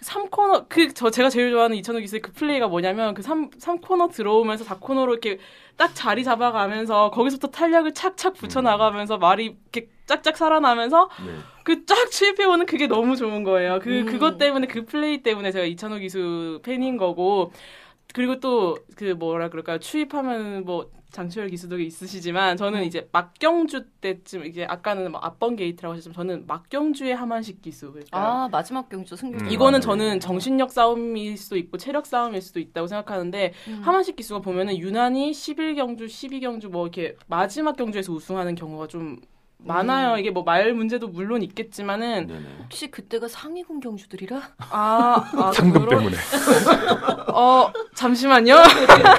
삼 코너, 그, 저, 제가 제일 좋아하는 이찬호 기수의 그 플레이가 뭐냐면, 그 삼, 삼 코너 들어오면서 사 코너로 이렇게 딱 자리 잡아가면서, 거기서부터 탄력을 착착 붙여나가면서, 말이 이렇게 짝짝 살아나면서, 네. 그 쫙 추입해오는 그게 너무 좋은 거예요. 그, 음. 그것 때문에, 그 플레이 때문에 제가 이찬호 기수 팬인 거고, 그리고 또, 그, 뭐라 그럴까요. 추입하면, 뭐, 장추열 기수도 있으시지만, 저는 이제 막경주 때쯤, 이제 아까는 뭐 앞번 게이트라고 하셨지만, 저는 막경주의 하만식 기수. 그러니까 아, 마지막 경주, 승경 음, 이거는 아, 네. 저는 정신력 싸움일 수도 있고, 체력 싸움일 수도 있다고 생각하는데, 음. 하만식 기수가 보면은 유난히 십일 경주, 십이 경주, 뭐 이렇게 마지막 경주에서 우승하는 경우가 좀, 많아요. 음. 이게 뭐 말 문제도 물론 있겠지만은 네네. 혹시 그때가 상위군 경주들이라? 아, 아 상금 때문에. 어 잠시만요.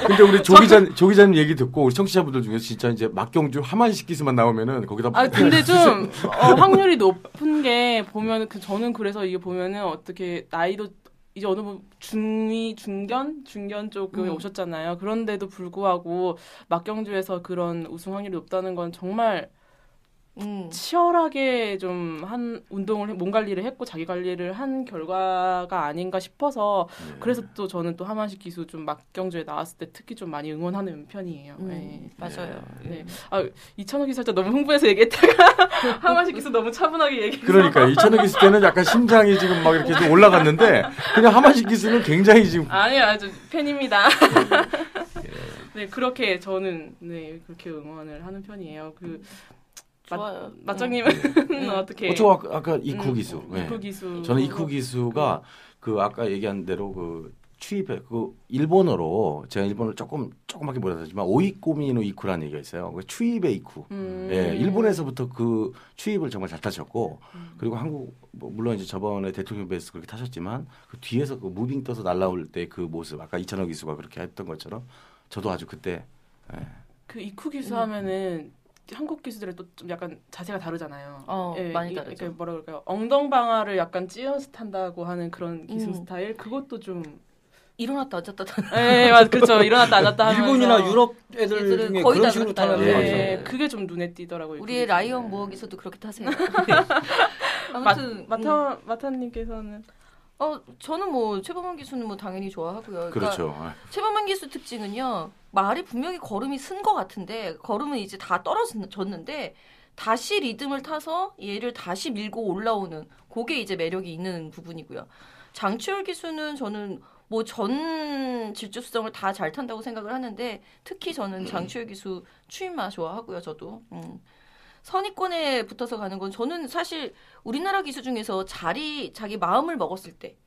근데 우리 조 기자님 조 기자님 얘기 듣고 우리 청취자분들 중에서 진짜 이제 막경주 하만식 기수만 나오면은 거기다. 아 근데 좀 어, 확률이 높은 게 보면 그 저는 그래서 이게 보면은 어떻게 나이도 이제 어느 분 중위 중견 중견 쪽에 음. 오셨잖아요. 그런데도 불구하고 막경주에서 그런 우승 확률이 높다는 건 정말. 음. 치열하게 좀 한 운동을 몸 관리를 했고 자기 관리를 한 결과가 아닌가 싶어서 네. 그래서 또 저는 또 하만식 기수 좀 막경주에 나왔을 때 특히 좀 많이 응원하는 편이에요. 음. 네. 맞아요. 네. 네. 아 이찬호 기수 살짝 너무 흥분해서 얘기했다가 하만식 기수 너무 차분하게 얘기해서 그러니까 이찬호 기수 때는 약간 심장이 지금 막 이렇게 좀 올라갔는데 그냥 하만식 기수는 굉장히 지금 아니요, 아주 팬입니다. 네 그렇게 저는 네 그렇게 응원을 하는 편이에요. 그 맞, 맞장님은 응. 어떻게? 어, 저 아까, 아까 이쿠 기수. 응. 네. 이쿠 기수. 저는 이쿠 기수가 그 아까 얘기한 대로 그 취입해 그 일본어로 제가 일본을 조금 조금밖에 몰랐지만 오이꼬미노 이쿠라는 얘기가 있어요. 추입의 이쿠. 음. 예, 일본에서부터 그 추입을 정말 잘 타셨고 음. 그리고 한국 뭐 물론 이제 저번에 대통령 배에서 그렇게 타셨지만 그 뒤에서 그 무빙 떠서 날아올 때 그 모습 아까 이찬호 기수가 그렇게 했던 것처럼 저도 아주 그때 예. 그 이쿠 기수 하면은. 한국 기수들은 또 좀 약간 자세가 다르잖아요. 어, 예, 많이 다르죠. 그러니까 뭐라 그럴까요? 엉덩방아를 약간 찧어서 탄다고 하는 그런 기수 음. 스타일. 그것도 좀 일어났다 앉았다 타는. 네, 맞 그렇죠. 일어났다 앉았다 하면서 일본이나 유럽 애들 중에 거의 그런 식으로 타는. 예, 예, 그게 좀 눈에 띄더라고요. 우리의 라이언 모험에서도 그렇게 타세요. 아무튼 마, 마타 음. 마타님께서는 어 저는 뭐 최범원 기수는 뭐 당연히 좋아하고요. 그러니까 그렇죠. 최범원 기수 특징은요. 말이 분명히 걸음이 쓴 것 같은데 걸음은 이제 다 떨어졌는데 다시 리듬을 타서 얘를 다시 밀고 올라오는 그게 이제 매력이 있는 부분이고요. 장추열 기수는 저는 뭐 전 질주수성을 다 잘 탄다고 생각을 하는데 특히 저는 장추열 기수 추임마 좋아하고요. 저도. 음. 선입권에 붙어서 가는 건 저는 사실 우리나라 기수 중에서 자리 자기 마음을 먹었을 때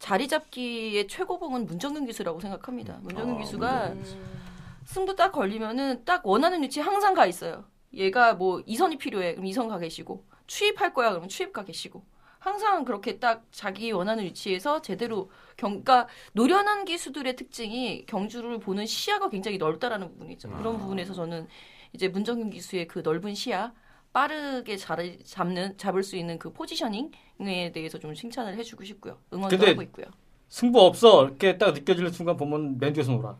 자리 잡기의 최고봉은 문정균 기수라고 생각합니다. 문정균 아, 기수가 음. 승부 딱 걸리면은 딱 원하는 위치 항상 가 있어요. 얘가 뭐 이선이 필요해 그럼 이선 가 계시고 추입할 거야 그러면 추입 가 계시고 항상 그렇게 딱 자기 원하는 위치에서 제대로 경, 그러니까 노련한 기수들의 특징이 경주를 보는 시야가 굉장히 넓다라는 부분이죠. 그런 아. 부분에서 저는 이제 문정균 기수의 그 넓은 시야, 빠르게 자리 잡는 잡을 수 있는 그 포지셔닝에 대해서 좀 칭찬을 해주고 싶고요. 응원도 하고 있고요. 승부 없어 이렇게 딱 느껴지는 순간 보면 맨 뒤에서 놀아.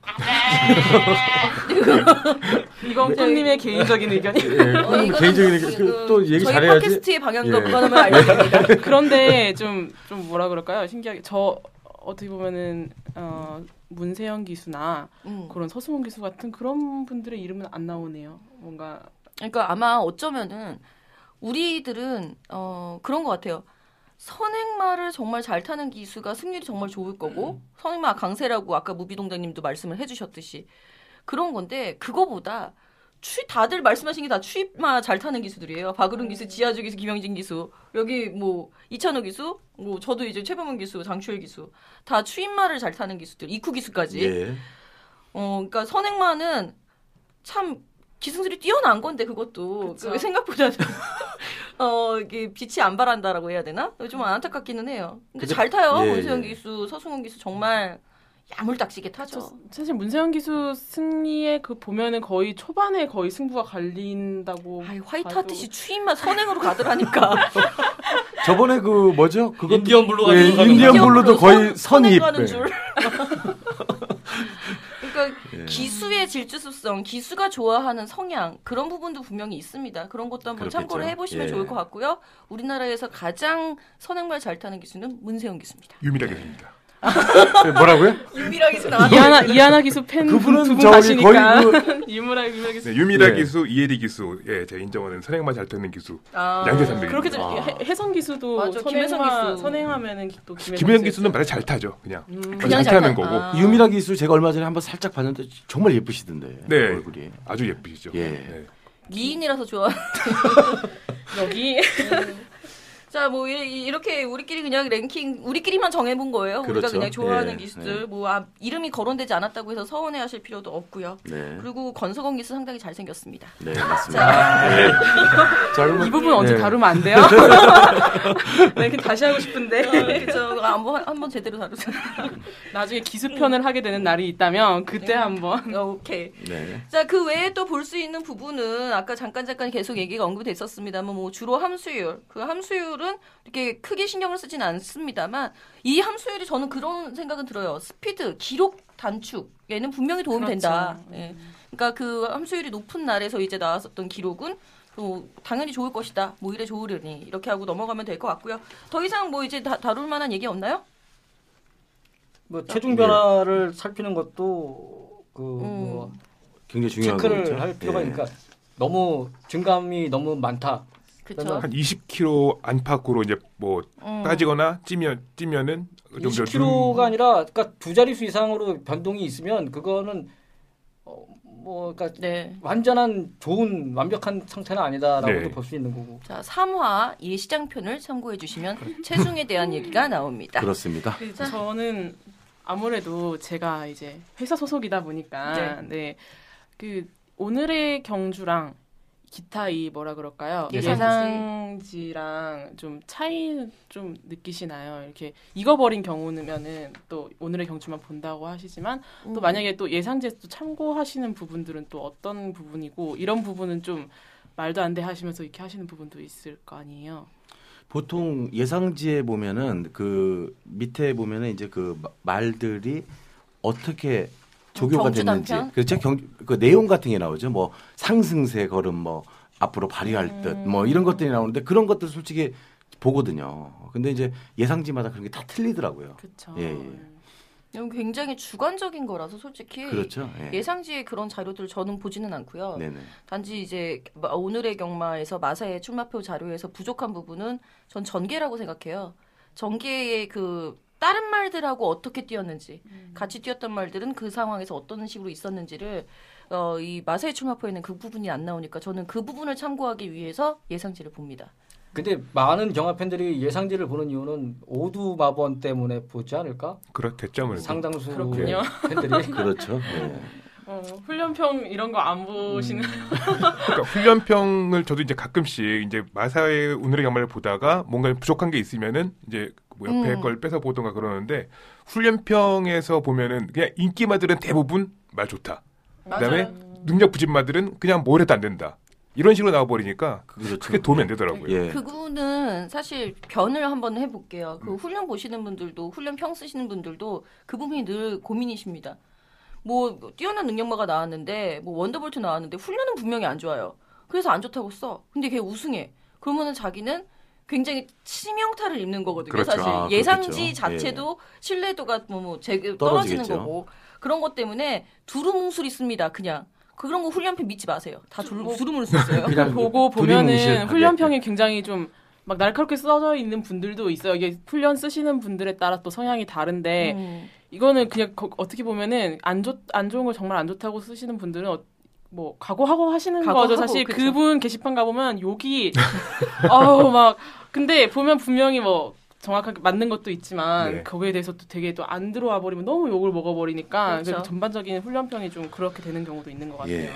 이건 손님의 개인적인 의견이. 예, 어, 개인적인 의견. 그, 또 얘기 저희 잘해야지. 저희 팟캐스트의 방향도 그거는 예. 알겠습니다. 그런데 좀 좀 뭐라 그럴까요? 신기하게 저 어떻게 보면은 어. 문세영 기수나 음. 그런 서승훈 기수 같은 그런 분들의 이름은 안 나오네요. 뭔가 그러니까 아마 어쩌면은 우리들은 어 그런 것 같아요. 선행마를 정말 잘 타는 기수가 승률이 정말 좋을 거고 음. 선행마 강세라고 아까 무비동장님도 말씀을 해주셨듯이 그런 건데 그거보다 추 다들 말씀하신 게 다 추입마 잘 타는 기수들이에요. 박으른 기수, 지하주 기수, 김영진 기수, 여기 뭐 이찬호 기수, 뭐 저도 이제 최범원 기수, 장추열 기수 다 추입마를 잘 타는 기수들, 이쿠 기수까지. 예. 어, 그러니까 선행마는 참 기승술이 뛰어난 건데 그것도 그 생각보다는 어 이게 빛이 안 바란다라고 해야 되나? 좀 안타깝기는 해요. 근데 그게, 잘 타요. 예, 문세영 예. 기수, 서승훈 기수 정말. 야물딱지게 타죠. 사실 문세영 기수 승리에 그 보면은 거의 초반에 거의 승부가 갈린다고. 아이 화이트하트시 추임만 선행으로 가더라니까. 저번에 그 뭐죠? 그거 인디언 블루가 예, 인디언 블루도 거의 선입. 그러니까 예. 기수의 질주습성, 기수가 좋아하는 성향 그런 부분도 분명히 있습니다. 그런 것도 한번 그렇겠죠. 참고를 해보시면 예. 좋을 것 같고요. 우리나라에서 가장 선행말 잘 타는 기수는 문세영 기수입니다. 유미라 기수입니다. 뭐라고요? 유미라 기수 나왔다. 이하나 이하나 기수 팬 그분은 저기 거의 그 유미라 유미라 기수. 네, 유미라 예. 기수, 이혜리 기수, 예, 제 인정하는 선행만 잘 타는 기수. 아~ 양대산맥. 그렇게 좀 아~ 해성 기수도 선행성 기수 선행하면은 또 김혜성 기수는 말을 잘 타죠, 그냥. 음. 그냥, 그냥 잘 타는 타. 거고. 아~ 유미라 기수 제가 얼마 전에 한번 살짝 봤는데 정말 예쁘시던데. 네, 얼굴이 아주 예쁘시죠. 예, 네. 미인이라서 좋아. 여기. 자, 뭐 이렇게 우리끼리 그냥 랭킹 우리끼리만 정해본 거예요. 그렇죠. 우리가 그냥 좋아하는 예, 기수들 예. 뭐 아, 이름이 거론되지 않았다고 해서 서운해하실 필요도 없고요. 네. 그리고 건서원 기수 상당히 잘생겼습니다. 네, 맞습니다. 자, 네. 자, 이 부분 언제 네. 다루면 안 돼요? 네, 다시 하고 싶은데 어, 그렇죠. 한번 한번 제대로 다루자. 나중에 기수편을 하게 되는 날이 있다면 그때 네. 한번. 오케이. 네. 자, 그 외에 또 볼 수 있는 부분은 아까 잠깐 잠깐 계속 얘기가 언급됐었습니다만 뭐 주로 함수율 그 함수율 이렇게 크게 신경을 쓰진 않습니다만 이 함수율이 저는 그런 생각은 들어요. 스피드, 기록 단축 얘는 분명히 도움이 그렇죠. 된다. 예. 그러니까 그 함수율이 높은 날에서 이제 나왔었던 기록은 또 당연히 좋을 것이다. 뭐 이래 좋으려니 이렇게 하고 넘어가면 될 것 같고요. 더 이상 뭐 이제 다, 다룰 만한 얘기 없나요? 뭐 체중 변화를 살피는 것도 그 뭐 음. 굉장히 중요한 체크를 거겠죠? 할 필요가 예. 있으니까 너무 증감이 너무 많다. 그쵸. 한 이십 킬로그램 안팎으로 이제 뭐 음. 빠지거나 찌면 찌면은 좀 이십 킬로그램가 아니라 그러니까 두 자릿수 이상으로 변동이 있으면 그거는 어, 뭐 그러니까 네. 완전한 좋은 완벽한 상태는 아니다라고도 네. 볼 수 있는 거고. 자, 삼 화 예시장편을 참고해 주시면 체중에 대한 얘기가 나옵니다. 그렇습니다. 자, 저는 아무래도 제가 이제 회사 소속이다 보니까 네. 네. 그 오늘의 경주랑 기타 이 뭐라 그럴까요? 예상지랑 좀 차이 좀 느끼시나요? 이렇게 익어버린 경우면은 또 오늘의 경주만 본다고 하시지만 음. 또 만약에 또 예상지에서 또 참고하시는 부분들은 또 어떤 부분이고 이런 부분은 좀 말도 안 돼 하시면서 이렇게 하시는 부분도 있을 거 아니에요? 보통 예상지에 보면은 그 밑에 보면은 이제 그 말들이 어떻게 조교가 됐는지 그렇죠 경, 그 내용 같은 게 나오죠. 뭐 상승세 걸음 뭐 앞으로 발휘할 듯 뭐 이런 것들이 나오는데 그런 것들 솔직히 보거든요. 근데 이제 예상지마다 그런 게 다 틀리더라고요. 그렇죠. 예, 예. 굉장히 주관적인 거라서 솔직히 그렇죠. 예. 예상지의 그런 자료들을 저는 보지는 않고요. 네네. 단지 이제 오늘의 경마에서 마사회 출마표 자료에서 부족한 부분은 전 전개라고 생각해요. 전개의 그 다른 말들하고 어떻게 뛰었는지 음. 같이 뛰었던 말들은 그 상황에서 어떤 식으로 있었는지를 어, 이 마사회 출마표에는 그 부분이 안 나오니까 저는 그 부분을 참고하기 위해서 예상지를 봅니다. 근데 많은 경마 팬들이 예상지를 보는 이유는 오두마번 때문에 보지 않을까? 그렇겠죠, 아무래도. 상당수 그렇군요. 팬들이 그렇죠. 네. 어, 훈련평 이런 거 안 보시는. 음. 그러니까 훈련평을 저도 이제 가끔씩 이제 마사회 오늘의 경마를 보다가 뭔가 부족한 게 있으면은 이제 뭐 옆에 음. 걸 뺏어 보던가 그러는데 훈련평에서 보면은 그냥 인기마들은 대부분 말 좋다. 맞아요. 그다음에 능력 부진마들은 그냥 뭘 해도 안 된다. 이런 식으로 나와버리니까 그렇죠. 크게 도움이 안 되더라고요. 예. 그분은 사실 변을 한번 해볼게요. 그 훈련 보시는 분들도 훈련평 쓰시는 분들도 그 부분이 늘 고민이십니다. 뭐 뛰어난 능력마가 나왔는데 뭐 원더볼트 나왔는데 훈련은 분명히 안 좋아요. 그래서 안 좋다고 써. 근데 걔 우승해. 그러면은 자기는 굉장히 치명타를 입는 거거든요. 그렇죠. 사실 아, 예상지 자체도 예. 신뢰도가 뭐, 뭐 제, 떨어지는 떨어지겠죠. 거고 그런 것 때문에 두루뭉술 있습니다. 그냥 그런 거 훈련평 믿지 마세요. 다 두루, 두루뭉술 있어요. 보고 보면은 훈련평이 굉장히 좀 막 날카롭게 써져 있는 분들도 있어요. 이게 훈련 쓰시는 분들에 따라 또 성향이 다른데 음. 이거는 그냥 거, 어떻게 보면은 안 좋, 안 좋은 걸 정말 안 좋다고 쓰시는 분들은 어, 뭐 각오하고 하시는 각오하고, 거죠. 사실 그쵸. 그분 게시판 가보면 욕이 아우 막 근데 보면 분명히 뭐 정확하게 맞는 것도 있지만 네. 거기에 대해서 또 되게 또 안 들어와 버리면 너무 욕을 먹어버리니까 그렇죠. 전반적인 훈련평이 좀 그렇게 되는 경우도 있는 것 같아요. 예.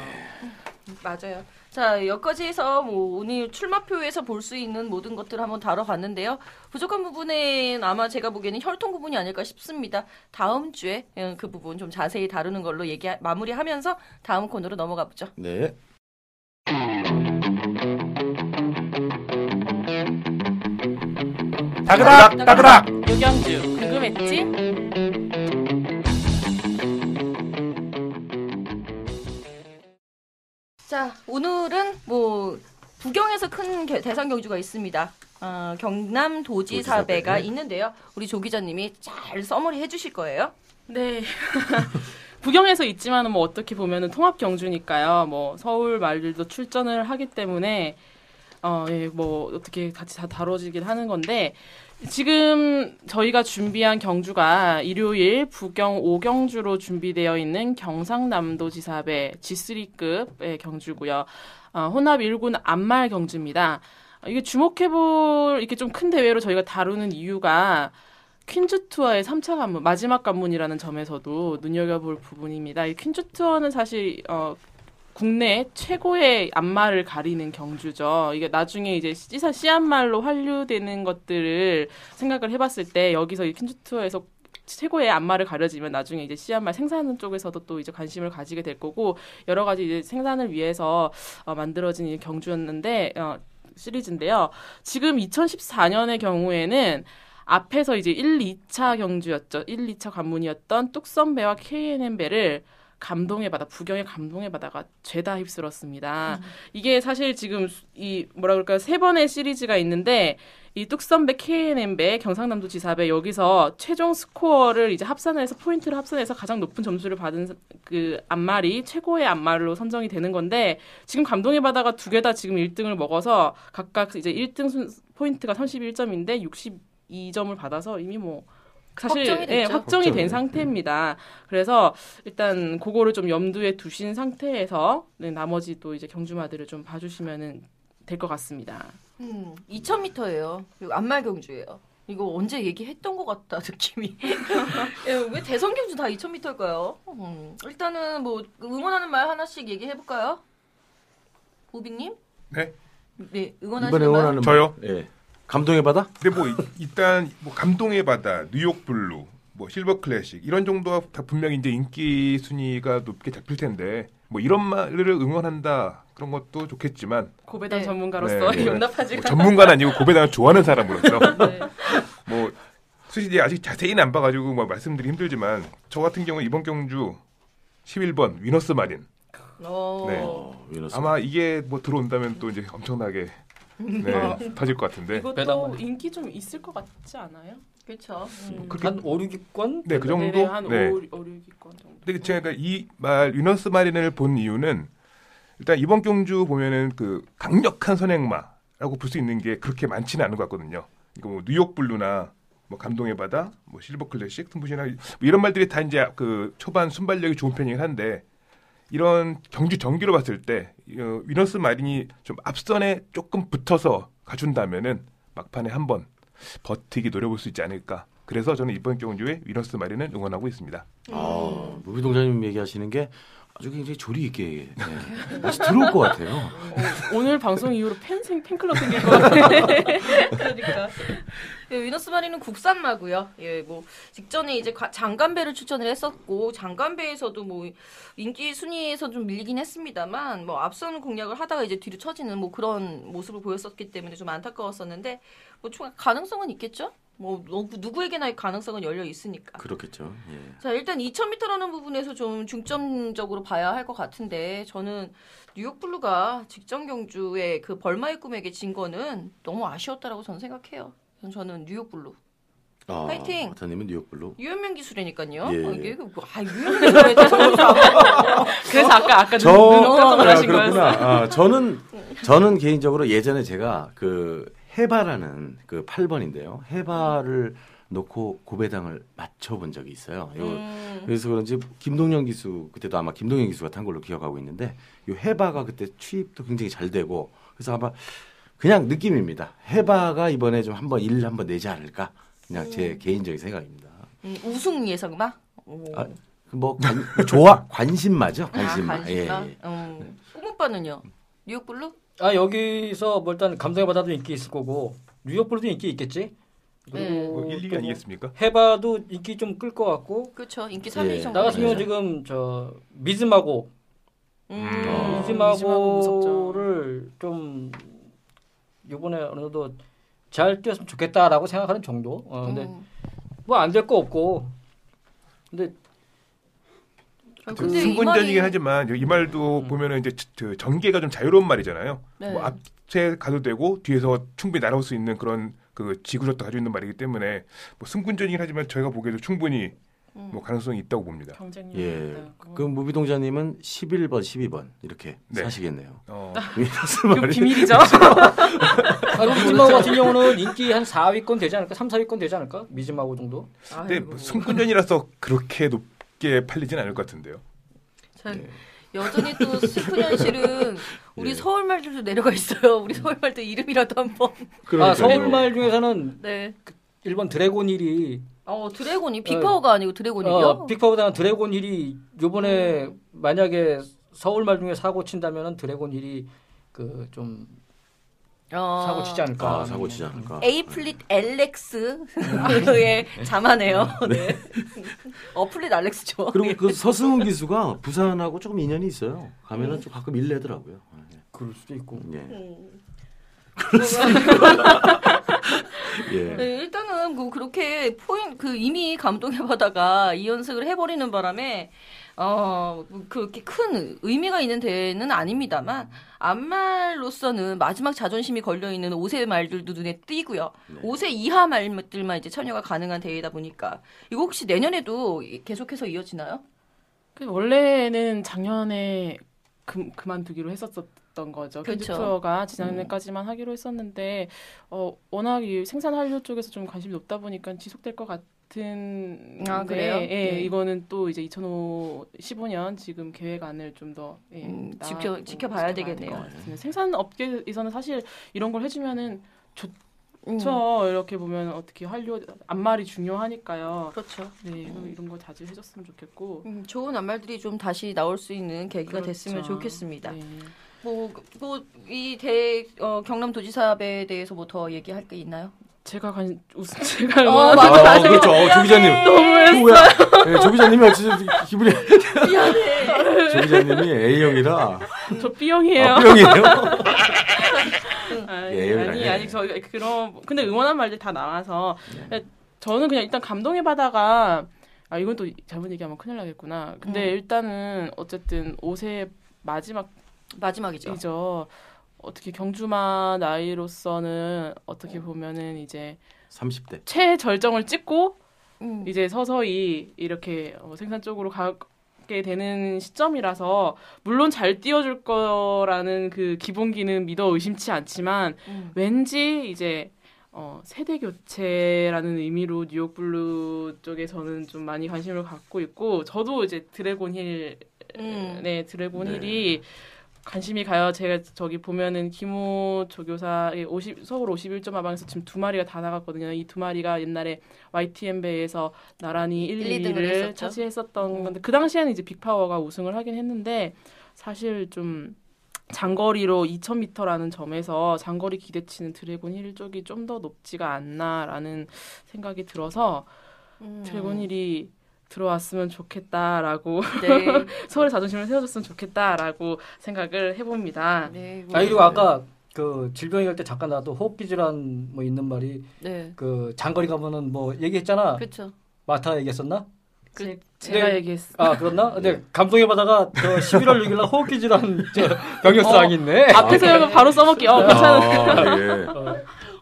맞아요. 자, 여기까지해서 뭐 오늘 출마표에서 볼 수 있는 모든 것들을 한번 다뤄봤는데요. 부족한 부분은 아마 제가 보기에는 혈통 부분이 아닐까 싶습니다. 다음 주에 그 부분 좀 자세히 다루는 걸로 얘기 마무리하면서 다음 코너로 넘어가 보죠. 네. 따그닥 따그닥 요경주 궁금했지? 자 오늘은 뭐 부경에서 큰 대상 경주가 있습니다. 어, 경남 도지사배가 도지사배. 있는데요. 우리 조 기자님이 잘 서머리 해주실 거예요. 네. 부경에서 있지만 뭐 어떻게 보면은 통합 경주니까요. 뭐 서울 말들도 출전을 하기 때문에. 어, 예, 뭐, 어떻게 같이 다 다뤄지긴 하는 건데, 지금 저희가 준비한 경주가 일요일 부경 오 경주로 준비되어 있는 경상남도 지사배 지 쓰리급의 경주고요. 어, 혼합 일 군 안말 경주입니다. 이게 주목해볼, 이렇게 좀 큰 대회로 저희가 다루는 이유가 퀸즈 투어의 삼 차 관문, 마지막 관문이라는 점에서도 눈여겨볼 부분입니다. 이 퀸즈 투어는 사실, 어, 국내 최고의 안마를 가리는 경주죠. 이게 나중에 이제 씨사 씨안말로 환류되는 것들을 생각을 해봤을 때 여기서 이 퀸즈 투어에서 최고의 안마를 가려지면 나중에 이제 씨안말 생산 쪽에서도 또 이제 관심을 가지게 될 거고 여러 가지 이제 생산을 위해서 어, 만들어진 이 경주였는데 어, 시리즈인데요. 지금 이천십사 년의 경우에는 앞에서 이제 일, 이차 경주였죠. 일, 이차 관문이었던 뚝섬배와 케이엔엠배를 감동의 바다, 부경의 감동의 바다가 죄다 휩쓸었습니다. 음. 이게 사실 지금 이 뭐라 그럴까요? 세 번의 시리즈가 있는데 이 뚝섬배, 케이엔엠배, 경상남도 지사배 여기서 최종 스코어를 이제 합산해서 포인트를 합산해서 가장 높은 점수를 받은 그 안말이 최고의 안말로 선정이 되는 건데 지금 감동의 바다가 두 개 다 지금 일 등을 먹어서 각각 이제 일 등 순, 포인트가 삼십일 점인데 육십이 점을 받아서 이미 뭐 사실 확정이, 예, 확정이 된 상태입니다. 그래서 일단 그거를 좀 염두에 두신 상태에서 네, 나머지 또 이제 경주마들을 좀 봐주시면 될 것 같습니다. 음, 이천 미터예요. 안말 경주예요. 이거 언제 얘기했던 것 같다 느낌이. 왜 대선 경주 다 이천 미터일까요? 음, 일단은 뭐 응원하는 말 하나씩 얘기해볼까요? 우빈님? 네? 네, 응원하시는 말? 저요? 네. 감동의 바다? 근데 뭐 일단 뭐 감동의 바다, 뉴욕 블루, 뭐 실버 클래식 이런 정도가 다 분명히 이제 인기 순위가 높게 잡힐 텐데 뭐 이런 말을 응원한다 그런 것도 좋겠지만 고배당 네. 전문가로서 네, 용납하지 뭐 전문가는 아니고 고배당을 좋아하는 사람으로서 네. 뭐 솔직히 아직 자세히는 안 봐가지고 뭐 말씀드리기 힘들지만 저 같은 경우 이번 경주 십일 번 위너스 마린 네. 위너스 아마 이게 뭐 들어온다면 또 이제 엄청나게 네, 터질 것 같은데 이것도 인기 좀 있을 것 같지 않아요? 그렇죠. 음. 뭐 한 오, 육위권? 네, 그 정도. 네, 한 네. 오, 육위권 정도. 근데 제가 이 말 위너스 마린을 본 이유는 일단 이번 경주 보면은 그 강력한 선행마라고 볼 수 있는 게 그렇게 많지는 않은 것 같거든요. 이거 뭐 뉴욕 블루나 뭐 감동의 바다, 뭐 실버 클래식, 승부신화 뭐 이런 말들이 다 이제 그 초반 순발력이 좋은 편이긴 한데 이런 경주 정기로 봤을 때 위너스 마린이 좀 앞선에 조금 붙어서 가준다면은 막판에 한번 버티기 노려볼 수 있지 않을까. 그래서 저는 이번 경주에 위너스 마린을 응원하고 있습니다. 음. 아, 무비동자님 얘기하시는 게 아주 굉장히 조리 있게 네. 다시 들어올 것 같아요. 어, 오늘 방송 이후로 팬생 팬클럽 생길 것 같아요. 그러니까 예, 위너스 마린은 국산마고요. 예, 뭐 직전에 이제 장간배를 추천을 했었고 장간배에서도 뭐 인기 순위에서 좀 밀리긴 했습니다만 뭐 앞선 공략을 하다가 이제 뒤로 처지는 뭐 그런 모습을 보였었기 때문에 좀 안타까웠었는데. 뭐 가능성은 있겠죠? 뭐 누구에게나 가능성은 열려 있으니까. 그렇겠죠. 예. 자 일단 이천 미터라는 부분에서 좀 중점적으로 봐야 할 것 같은데 저는 뉴욕 블루가 직전 경주의 그 벌마의 꿈에게 진 거는 너무 아쉬웠다라고 저는 생각해요. 저는 뉴욕 블루. 아, 파이팅. 마타님은 뉴욕 블루. 유현명 기술이니까요. 예. 아, 이게 뭐, 아 유현명 기술이 그래서 아까 아까 저, 눈 깜짝 놀라신 아, 거였어요. 아, 저는 저는 개인적으로 예전에 제가 그 해바라는 그 팔 번인데요. 해바를 놓고 고배당을 맞춰본 적이 있어요. 요, 음. 그래서 그런지 김동연 기수 그때도 아마 김동연 기수가 탄 걸로 기억하고 있는데 이 해바가 그때 취입도 굉장히 잘 되고 그래서 아마 그냥 느낌입니다. 해바가 이번에 좀 한번 일 한번 내지 않을까 그냥 제 음. 개인적인 생각입니다. 음, 우승 예상마? 아, 뭐 관, 좋아 관심마죠. 관심마. 아, 관심마. 예, 예. 음. 꿈오빠는요? 뉴욕블루? 아 여기서 뭐 일단 감동의 바다도 인기 있을 거고 뉴욕블루도 인기 있겠지. 그리고 일, 이 위 아니겠습니까? 해봐도 인기 좀 끌 것 같고. 그렇죠. 인기 삼 위 정도. 나 같은 경우 지금 저 미즈마고, 음. 아, 미즈마고를 좀 이번에 어느 정도 잘 뛰었으면 좋겠다라고 생각하는 정도. 어, 근데 음. 뭐 안 될 거 없고. 근데. 승군전이긴 말이... 하지만 이 말도 음. 보면은 이제 그 전개가 좀 자유로운 말이잖아요. 네. 뭐 앞에 가도 되고 뒤에서 충분히 날아올 수 있는 그런 그 지구력도 가지고 있는 말이기 때문에 뭐 승군전이긴 하지만 저희가 보기에도 충분히 음. 뭐 가능성이 있다고 봅니다. 경쟁이 예. 그 무비동자님은 십일 번, 십이 번 이렇게 네. 사시겠네요. 어. 이거 비밀이죠. 미즈마고 같은 경우는 인기 한 사 위권 되지 않을까? 삼, 사 위권 되지 않을까? 미즈마고 정도. 아, 근데 뭐 승군전이라서 그렇게 높 팔리진 않을 것 같은데요. 자, 네. 여전히 또 슬픈 현실은 우리 네. 서울말들도 내려가 있어요. 우리 서울말들 이름이라도 한번. 아 서울말 중에서는 네. 일본 드래곤힐이. 어 드래곤힐 빅파워가 어, 아니고 드래곤힐이요? 어, 빅파워보다는 드래곤힐이 이번에 음. 만약에 서울말 중에 사고 친다면은 드래곤힐이 그 좀. 어... 사고 치지 않을까. 아, 사고 치지 않을까. 에이플릿 엘렉스의 자마네요. 네. 어플릿 알렉스죠. 그리고 그 서승훈 기수가 부산하고 조금 인연이 있어요. 가면은 음. 좀 가끔 일 내더라고요. 네. 그럴 수도 있고. 예. 음. 그럴 수도 있고. 예. 네, 일단은 뭐 그렇게 포인 그 이미 감동의 바다가 이 연습을 해버리는 바람에. 어 그렇게 큰 의미가 있는 대회는 아닙니다만 암말로서는 마지막 자존심이 걸려있는 오 세 말들도 눈에 띄고요. 네. 오 세 이하 말들만 이제 참여가 가능한 대회다 보니까 이거 혹시 내년에도 계속해서 이어지나요? 그 원래는 작년에 그, 그만두기로 했었던 거죠. 경주투어가 지난해까지만 음. 하기로 했었는데 어, 워낙 이 생산활료 쪽에서 좀 관심이 높다 보니까 지속될 것 같아요. 같은 아 그래요? 예, 예, 네. 이거는 또 이제 이천십오 년 지금 계획안을 좀 더 예, 음, 지켜 지켜봐야 되겠네요. 생산 업계에서는 사실 이런 걸 해주면은 좋 그렇죠. 음. 이렇게 보면 어떻게 한류 안말이 중요하니까요. 그렇죠. 네, 음. 이런 거 자주 해줬으면 좋겠고 음, 좋은 안말들이 좀 다시 나올 수 있는 계기가 그렇죠. 됐으면 좋겠습니다. 네. 뭐, 뭐 이 대 어, 경남도지사에 대해서 뭐 더 얘기할 게 있나요? 제가 관 우선 제가 어, 맞아, 아, 맞아. 그렇죠. 어, 조 기자님 너무했어요. 네, 조 기자님이 어찌 기분이 미안해. 조 기자님이 A형이라 저 B형이에요. 아, B형이에요? 아니, 예, 아니, 예. 아니 저 그런 근데 응원한 말들 다 나와서 예. 저는 그냥 일단 감동의 바다가 아 이건 또 잘못 얘기하면 큰일 나겠구나. 근데 음. 일단은 어쨌든 옷의 마지막 마지막이죠. 이죠. 어떻게 경주마 나이로서는 어떻게 보면은 이제 삼십 대 최절정을 찍고 음. 이제 서서히 이렇게 생산 쪽으로 가게 되는 시점이라서 물론 잘 띄워줄 거라는 그 기본기는 믿어 의심치 않지만 음. 왠지 이제 어, 세대 교체라는 의미로 뉴욕 블루 쪽에 저는 좀 많이 관심을 갖고 있고 저도 이제 드래곤힐 음. 네 드래곤힐이 네. 관심이 가요. 제가 저기 보면은 김호 조교사의 오십, 서울 오십일 점 하방에서 지금 두 마리가 다 나갔거든요. 이 두 마리가 옛날에 와이티엠 배에서 나란히 일, 이 위를 차지했었던 음. 건데 그 당시에는 이제 빅파워가 우승을 하긴 했는데 사실 좀 장거리로 이천 미터라는 점에서 장거리 기대치는 드래곤힐 쪽이 좀 더 높지가 않나라는 생각이 들어서 음. 드래곤힐이 들어왔으면 좋겠다라고 네. 서울의 자존심을 세워줬으면 좋겠다라고 생각을 해봅니다. 네. 아니, 그리고 아까 그 질병이 할 때 잠깐 나도 호흡기 질환 뭐 있는 말이 네. 그 장거리 가면은 뭐 얘기했잖아. 그렇죠. 마타 얘기했었나? 그, 제, 제가 네. 얘기했어. 아 그렇나? 근데 네. 감동의 바다가 저 십일월 육일 날 호흡기 질환 병역사항 어, 있네. 앞에서 아, 바로 써먹기. 어, 괜찮은데. 아, 예. 어,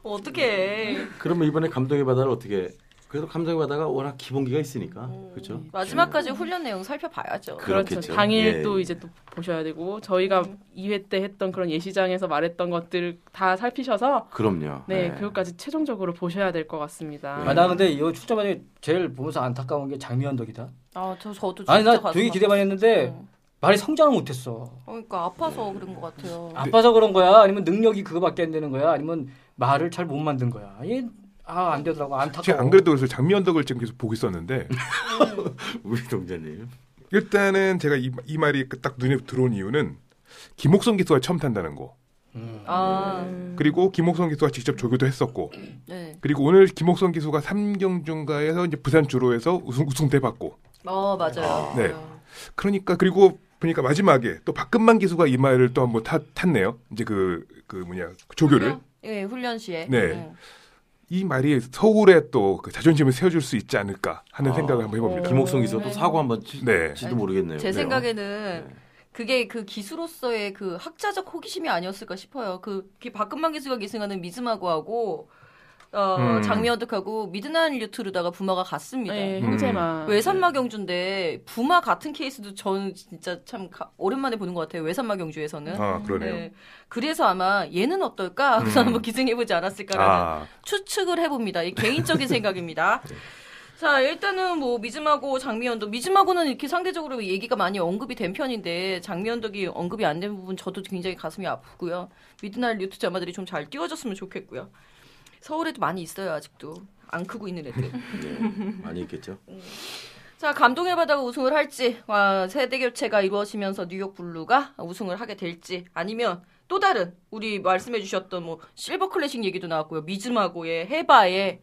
어떡해. 그러면 이번에 감동의 바다를 어떻게? 그래도 감동의 바다가 워낙 기본기가 있으니까 음, 그렇죠. 마지막까지 네. 훈련 내용 살펴봐야죠. 그렇겠죠. 그렇죠. 당일 또 예. 이제 또 보셔야 되고 저희가 음. 이 회 때 했던 그런 예시장에서 말했던 것들 다 살피셔서 그럼요. 네, 네. 그것까지 최종적으로 보셔야 될 것 같습니다. 네. 아, 나 근데 이 출전반이 제일 보면서 안타까운 게 장미연덕이다. 아, 저 저도 진짜 아니 나 되게 기대 많이 했는데 어. 말이 성장을 못했어. 그러니까 아파서 그런 것 같아요. 아파서 그런 거야? 아니면 능력이 그거밖에 안 되는 거야? 아니면 말을 잘 못 만든 거야? 얘 아, 안 되더라고. 안타까워. 제가 안 그래도 그래서 장미 언덕을 지금 계속 보고 있었는데 우리 동자님 일단은 제가 이, 이 말이 딱 눈에 들어온 이유는 김옥선 기수가 처음 탄다는 거 음. 아. 그리고 김옥선 기수가 직접 조교도 했었고 네. 그리고 오늘 김옥선 기수가 삼경중가에서 이제 부산 주로에서 우승, 우승대 받고 어, 맞아요. 아. 네. 그러니까 그리고 보니까 마지막에 또 박근만 기수가 이 말을 또 한번 타, 탔네요. 이제 그, 그 뭐냐 조교를 예, 네, 훈련 시에 네 음. 이 말이 서울에 또 그 자존심을 세워줄 수 있지 않을까 하는 아, 생각을 한번 해봅니다. 김옥성 기수도 네. 사고 한번 치도 네. 모르겠네요. 제 생각에는 네. 그게 그 기수로서의 그 학자적 호기심이 아니었을까 싶어요. 그 박근만 기수가 기승하는 미즈마고하고 어, 음. 장미어덕하고 미드나잇 류트르다가 부마가 같습니다. 네, 형제만. 음. 외산마 경주인데 부마 같은 케이스도 저는 진짜 참 가, 오랜만에 보는 것 같아요. 외산마 경주에서는. 아 그러네요. 네. 그래서 아마 얘는 어떨까? 그래서 음. 한번 기승해보지 않았을까라는 아. 추측을 해봅니다. 이 개인적인 생각입니다. 네. 자 일단은 뭐 미즈마고 장미연덕 미즈마고는 이렇게 상대적으로 얘기가 많이 언급이 된 편인데 장미연덕이 언급이 안 된 부분 저도 굉장히 가슴이 아프고요. 미드나잇 류트 자마들이 좀 잘 띄워줬으면 좋겠고요. 서울에도 많이 있어요. 아직도 안 크고 있는 애들. 네, 많이 있겠죠. 자 감동의 바다가 우승을 할지 와, 세대 교체가 이루어지면서 뉴욕 블루가 우승을 하게 될지 아니면 또 다른 우리 말씀해 주셨던 뭐 실버 클래식 얘기도 나왔고요. 미즈마고의 해바의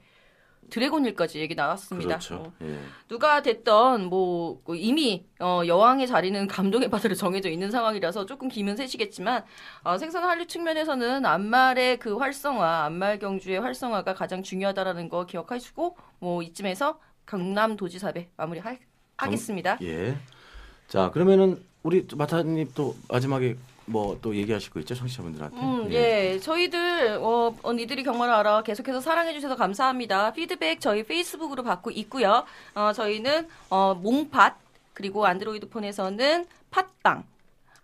드래곤힐까지 얘기 나왔습니다. 그렇죠. 예. 누가 됐던 뭐 이미 어, 여왕의 자리는 감동의 바다로 정해져 있는 상황이라서 조금 기면 새시겠지만 어, 생선 한류 측면에서는 안말의 그 활성화, 안말 경주의 활성화가 가장 중요하다라는 거 기억하시고 뭐 이쯤에서 경남도지사배 마무리 하, 하겠습니다. 정, 예. 자 그러면은 우리 마타님 또 마지막에. 뭐 또 얘기하실 거 있죠 청취자분들한테. 음, 예. 예, 저희들 어, 어 니들이 경마를 알아 계속해서 사랑해 주셔서 감사합니다. 피드백 저희 페이스북으로 받고 있고요. 어, 저희는 어, 몽팟 그리고 안드로이드 폰에서는 팟빵,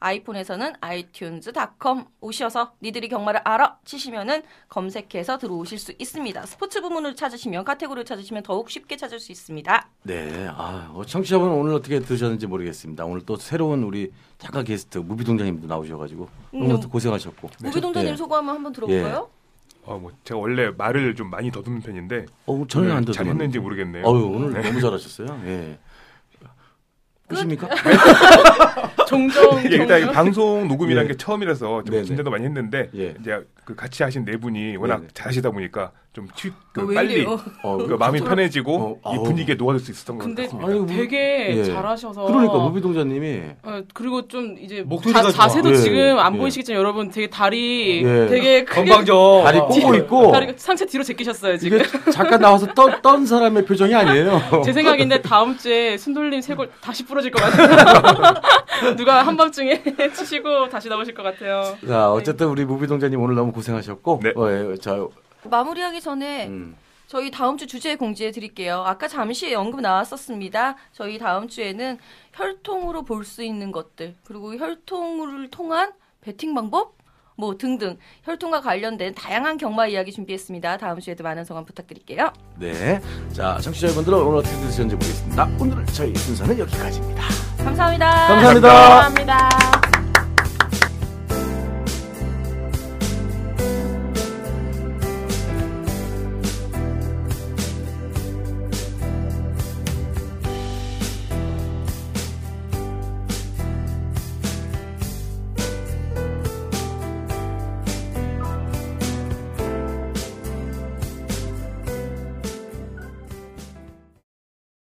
아이폰에서는 아이튠즈닷컴 오셔서 니들이 경마를 알아 치시면은 검색해서 들어오실 수 있습니다. 스포츠 부문을 찾으시면 카테고리를 찾으시면 더욱 쉽게 찾을 수 있습니다. 네, 아, 청취자분 오늘 어떻게 들으셨는지 모르겠습니다. 오늘 또 새로운 우리 작가 게스트 무비동자님도 나오셔가지고 너무 음, 고생하셨고. 무비동자님 네. 소감 한번 들어볼까요? 예. 어, 뭐 제가 원래 말을 좀 많이 더듬는 편인데 어, 전혀 안 더듬어요. 잘했는지 모르겠네요. 어유, 오늘 네. 너무 잘하셨어요. 예. 끝입니까? 종종, 예, 일단 종종? 방송 녹음이라는 예. 게 처음이라서 좀 긴장도 많이 했는데 예. 이제 그 같이 하신 네 분이 워낙 네네. 잘하시다 보니까 좀 튀, 그 어, 빨리 어, 그 마음이 편해지고 어, 이 분위기에 녹아들 수 있었던 것 같습니다. 아니, 되게 예. 잘하셔서 그러니까 무비동자님이 어, 그리고 좀 이제 자, 자세도 예. 지금 안 예. 보이시겠지만 여러분 되게 다리 예. 되게 크게 건방져 다리 꼬고 있고 다리, 상체 뒤로 제끼셨어요 지금. 이게 잠깐 나와서 떠, 떤 사람의 표정이 아니에요. 제 생각인데 다음 주에 순돌림 쇄골 다시 부러질 것 같아요. 누가 한밤중에 치시고 다시 나오실 것 같아요. 자, 어쨌든 네. 우리 무비동자님 오늘 너무 고생하셨고 네. 어, 예, 저... 마무리하기 전에 음. 저희 다음 주 주제 공지해 드릴게요. 아까 잠시 언급 나왔었습니다. 저희 다음 주에는 혈통으로 볼 수 있는 것들 그리고 혈통을 통한 베팅 방법 뭐 등등 혈통과 관련된 다양한 경마 이야기 준비했습니다. 다음 주에도 많은 성원 부탁드릴게요. 네, 자 청취자 여러분들 오늘 어떻게 되셨는지 보겠습니다. 오늘 저희 순서는 여기까지입니다. 감사합니다. 감사합니다. 감사합니다.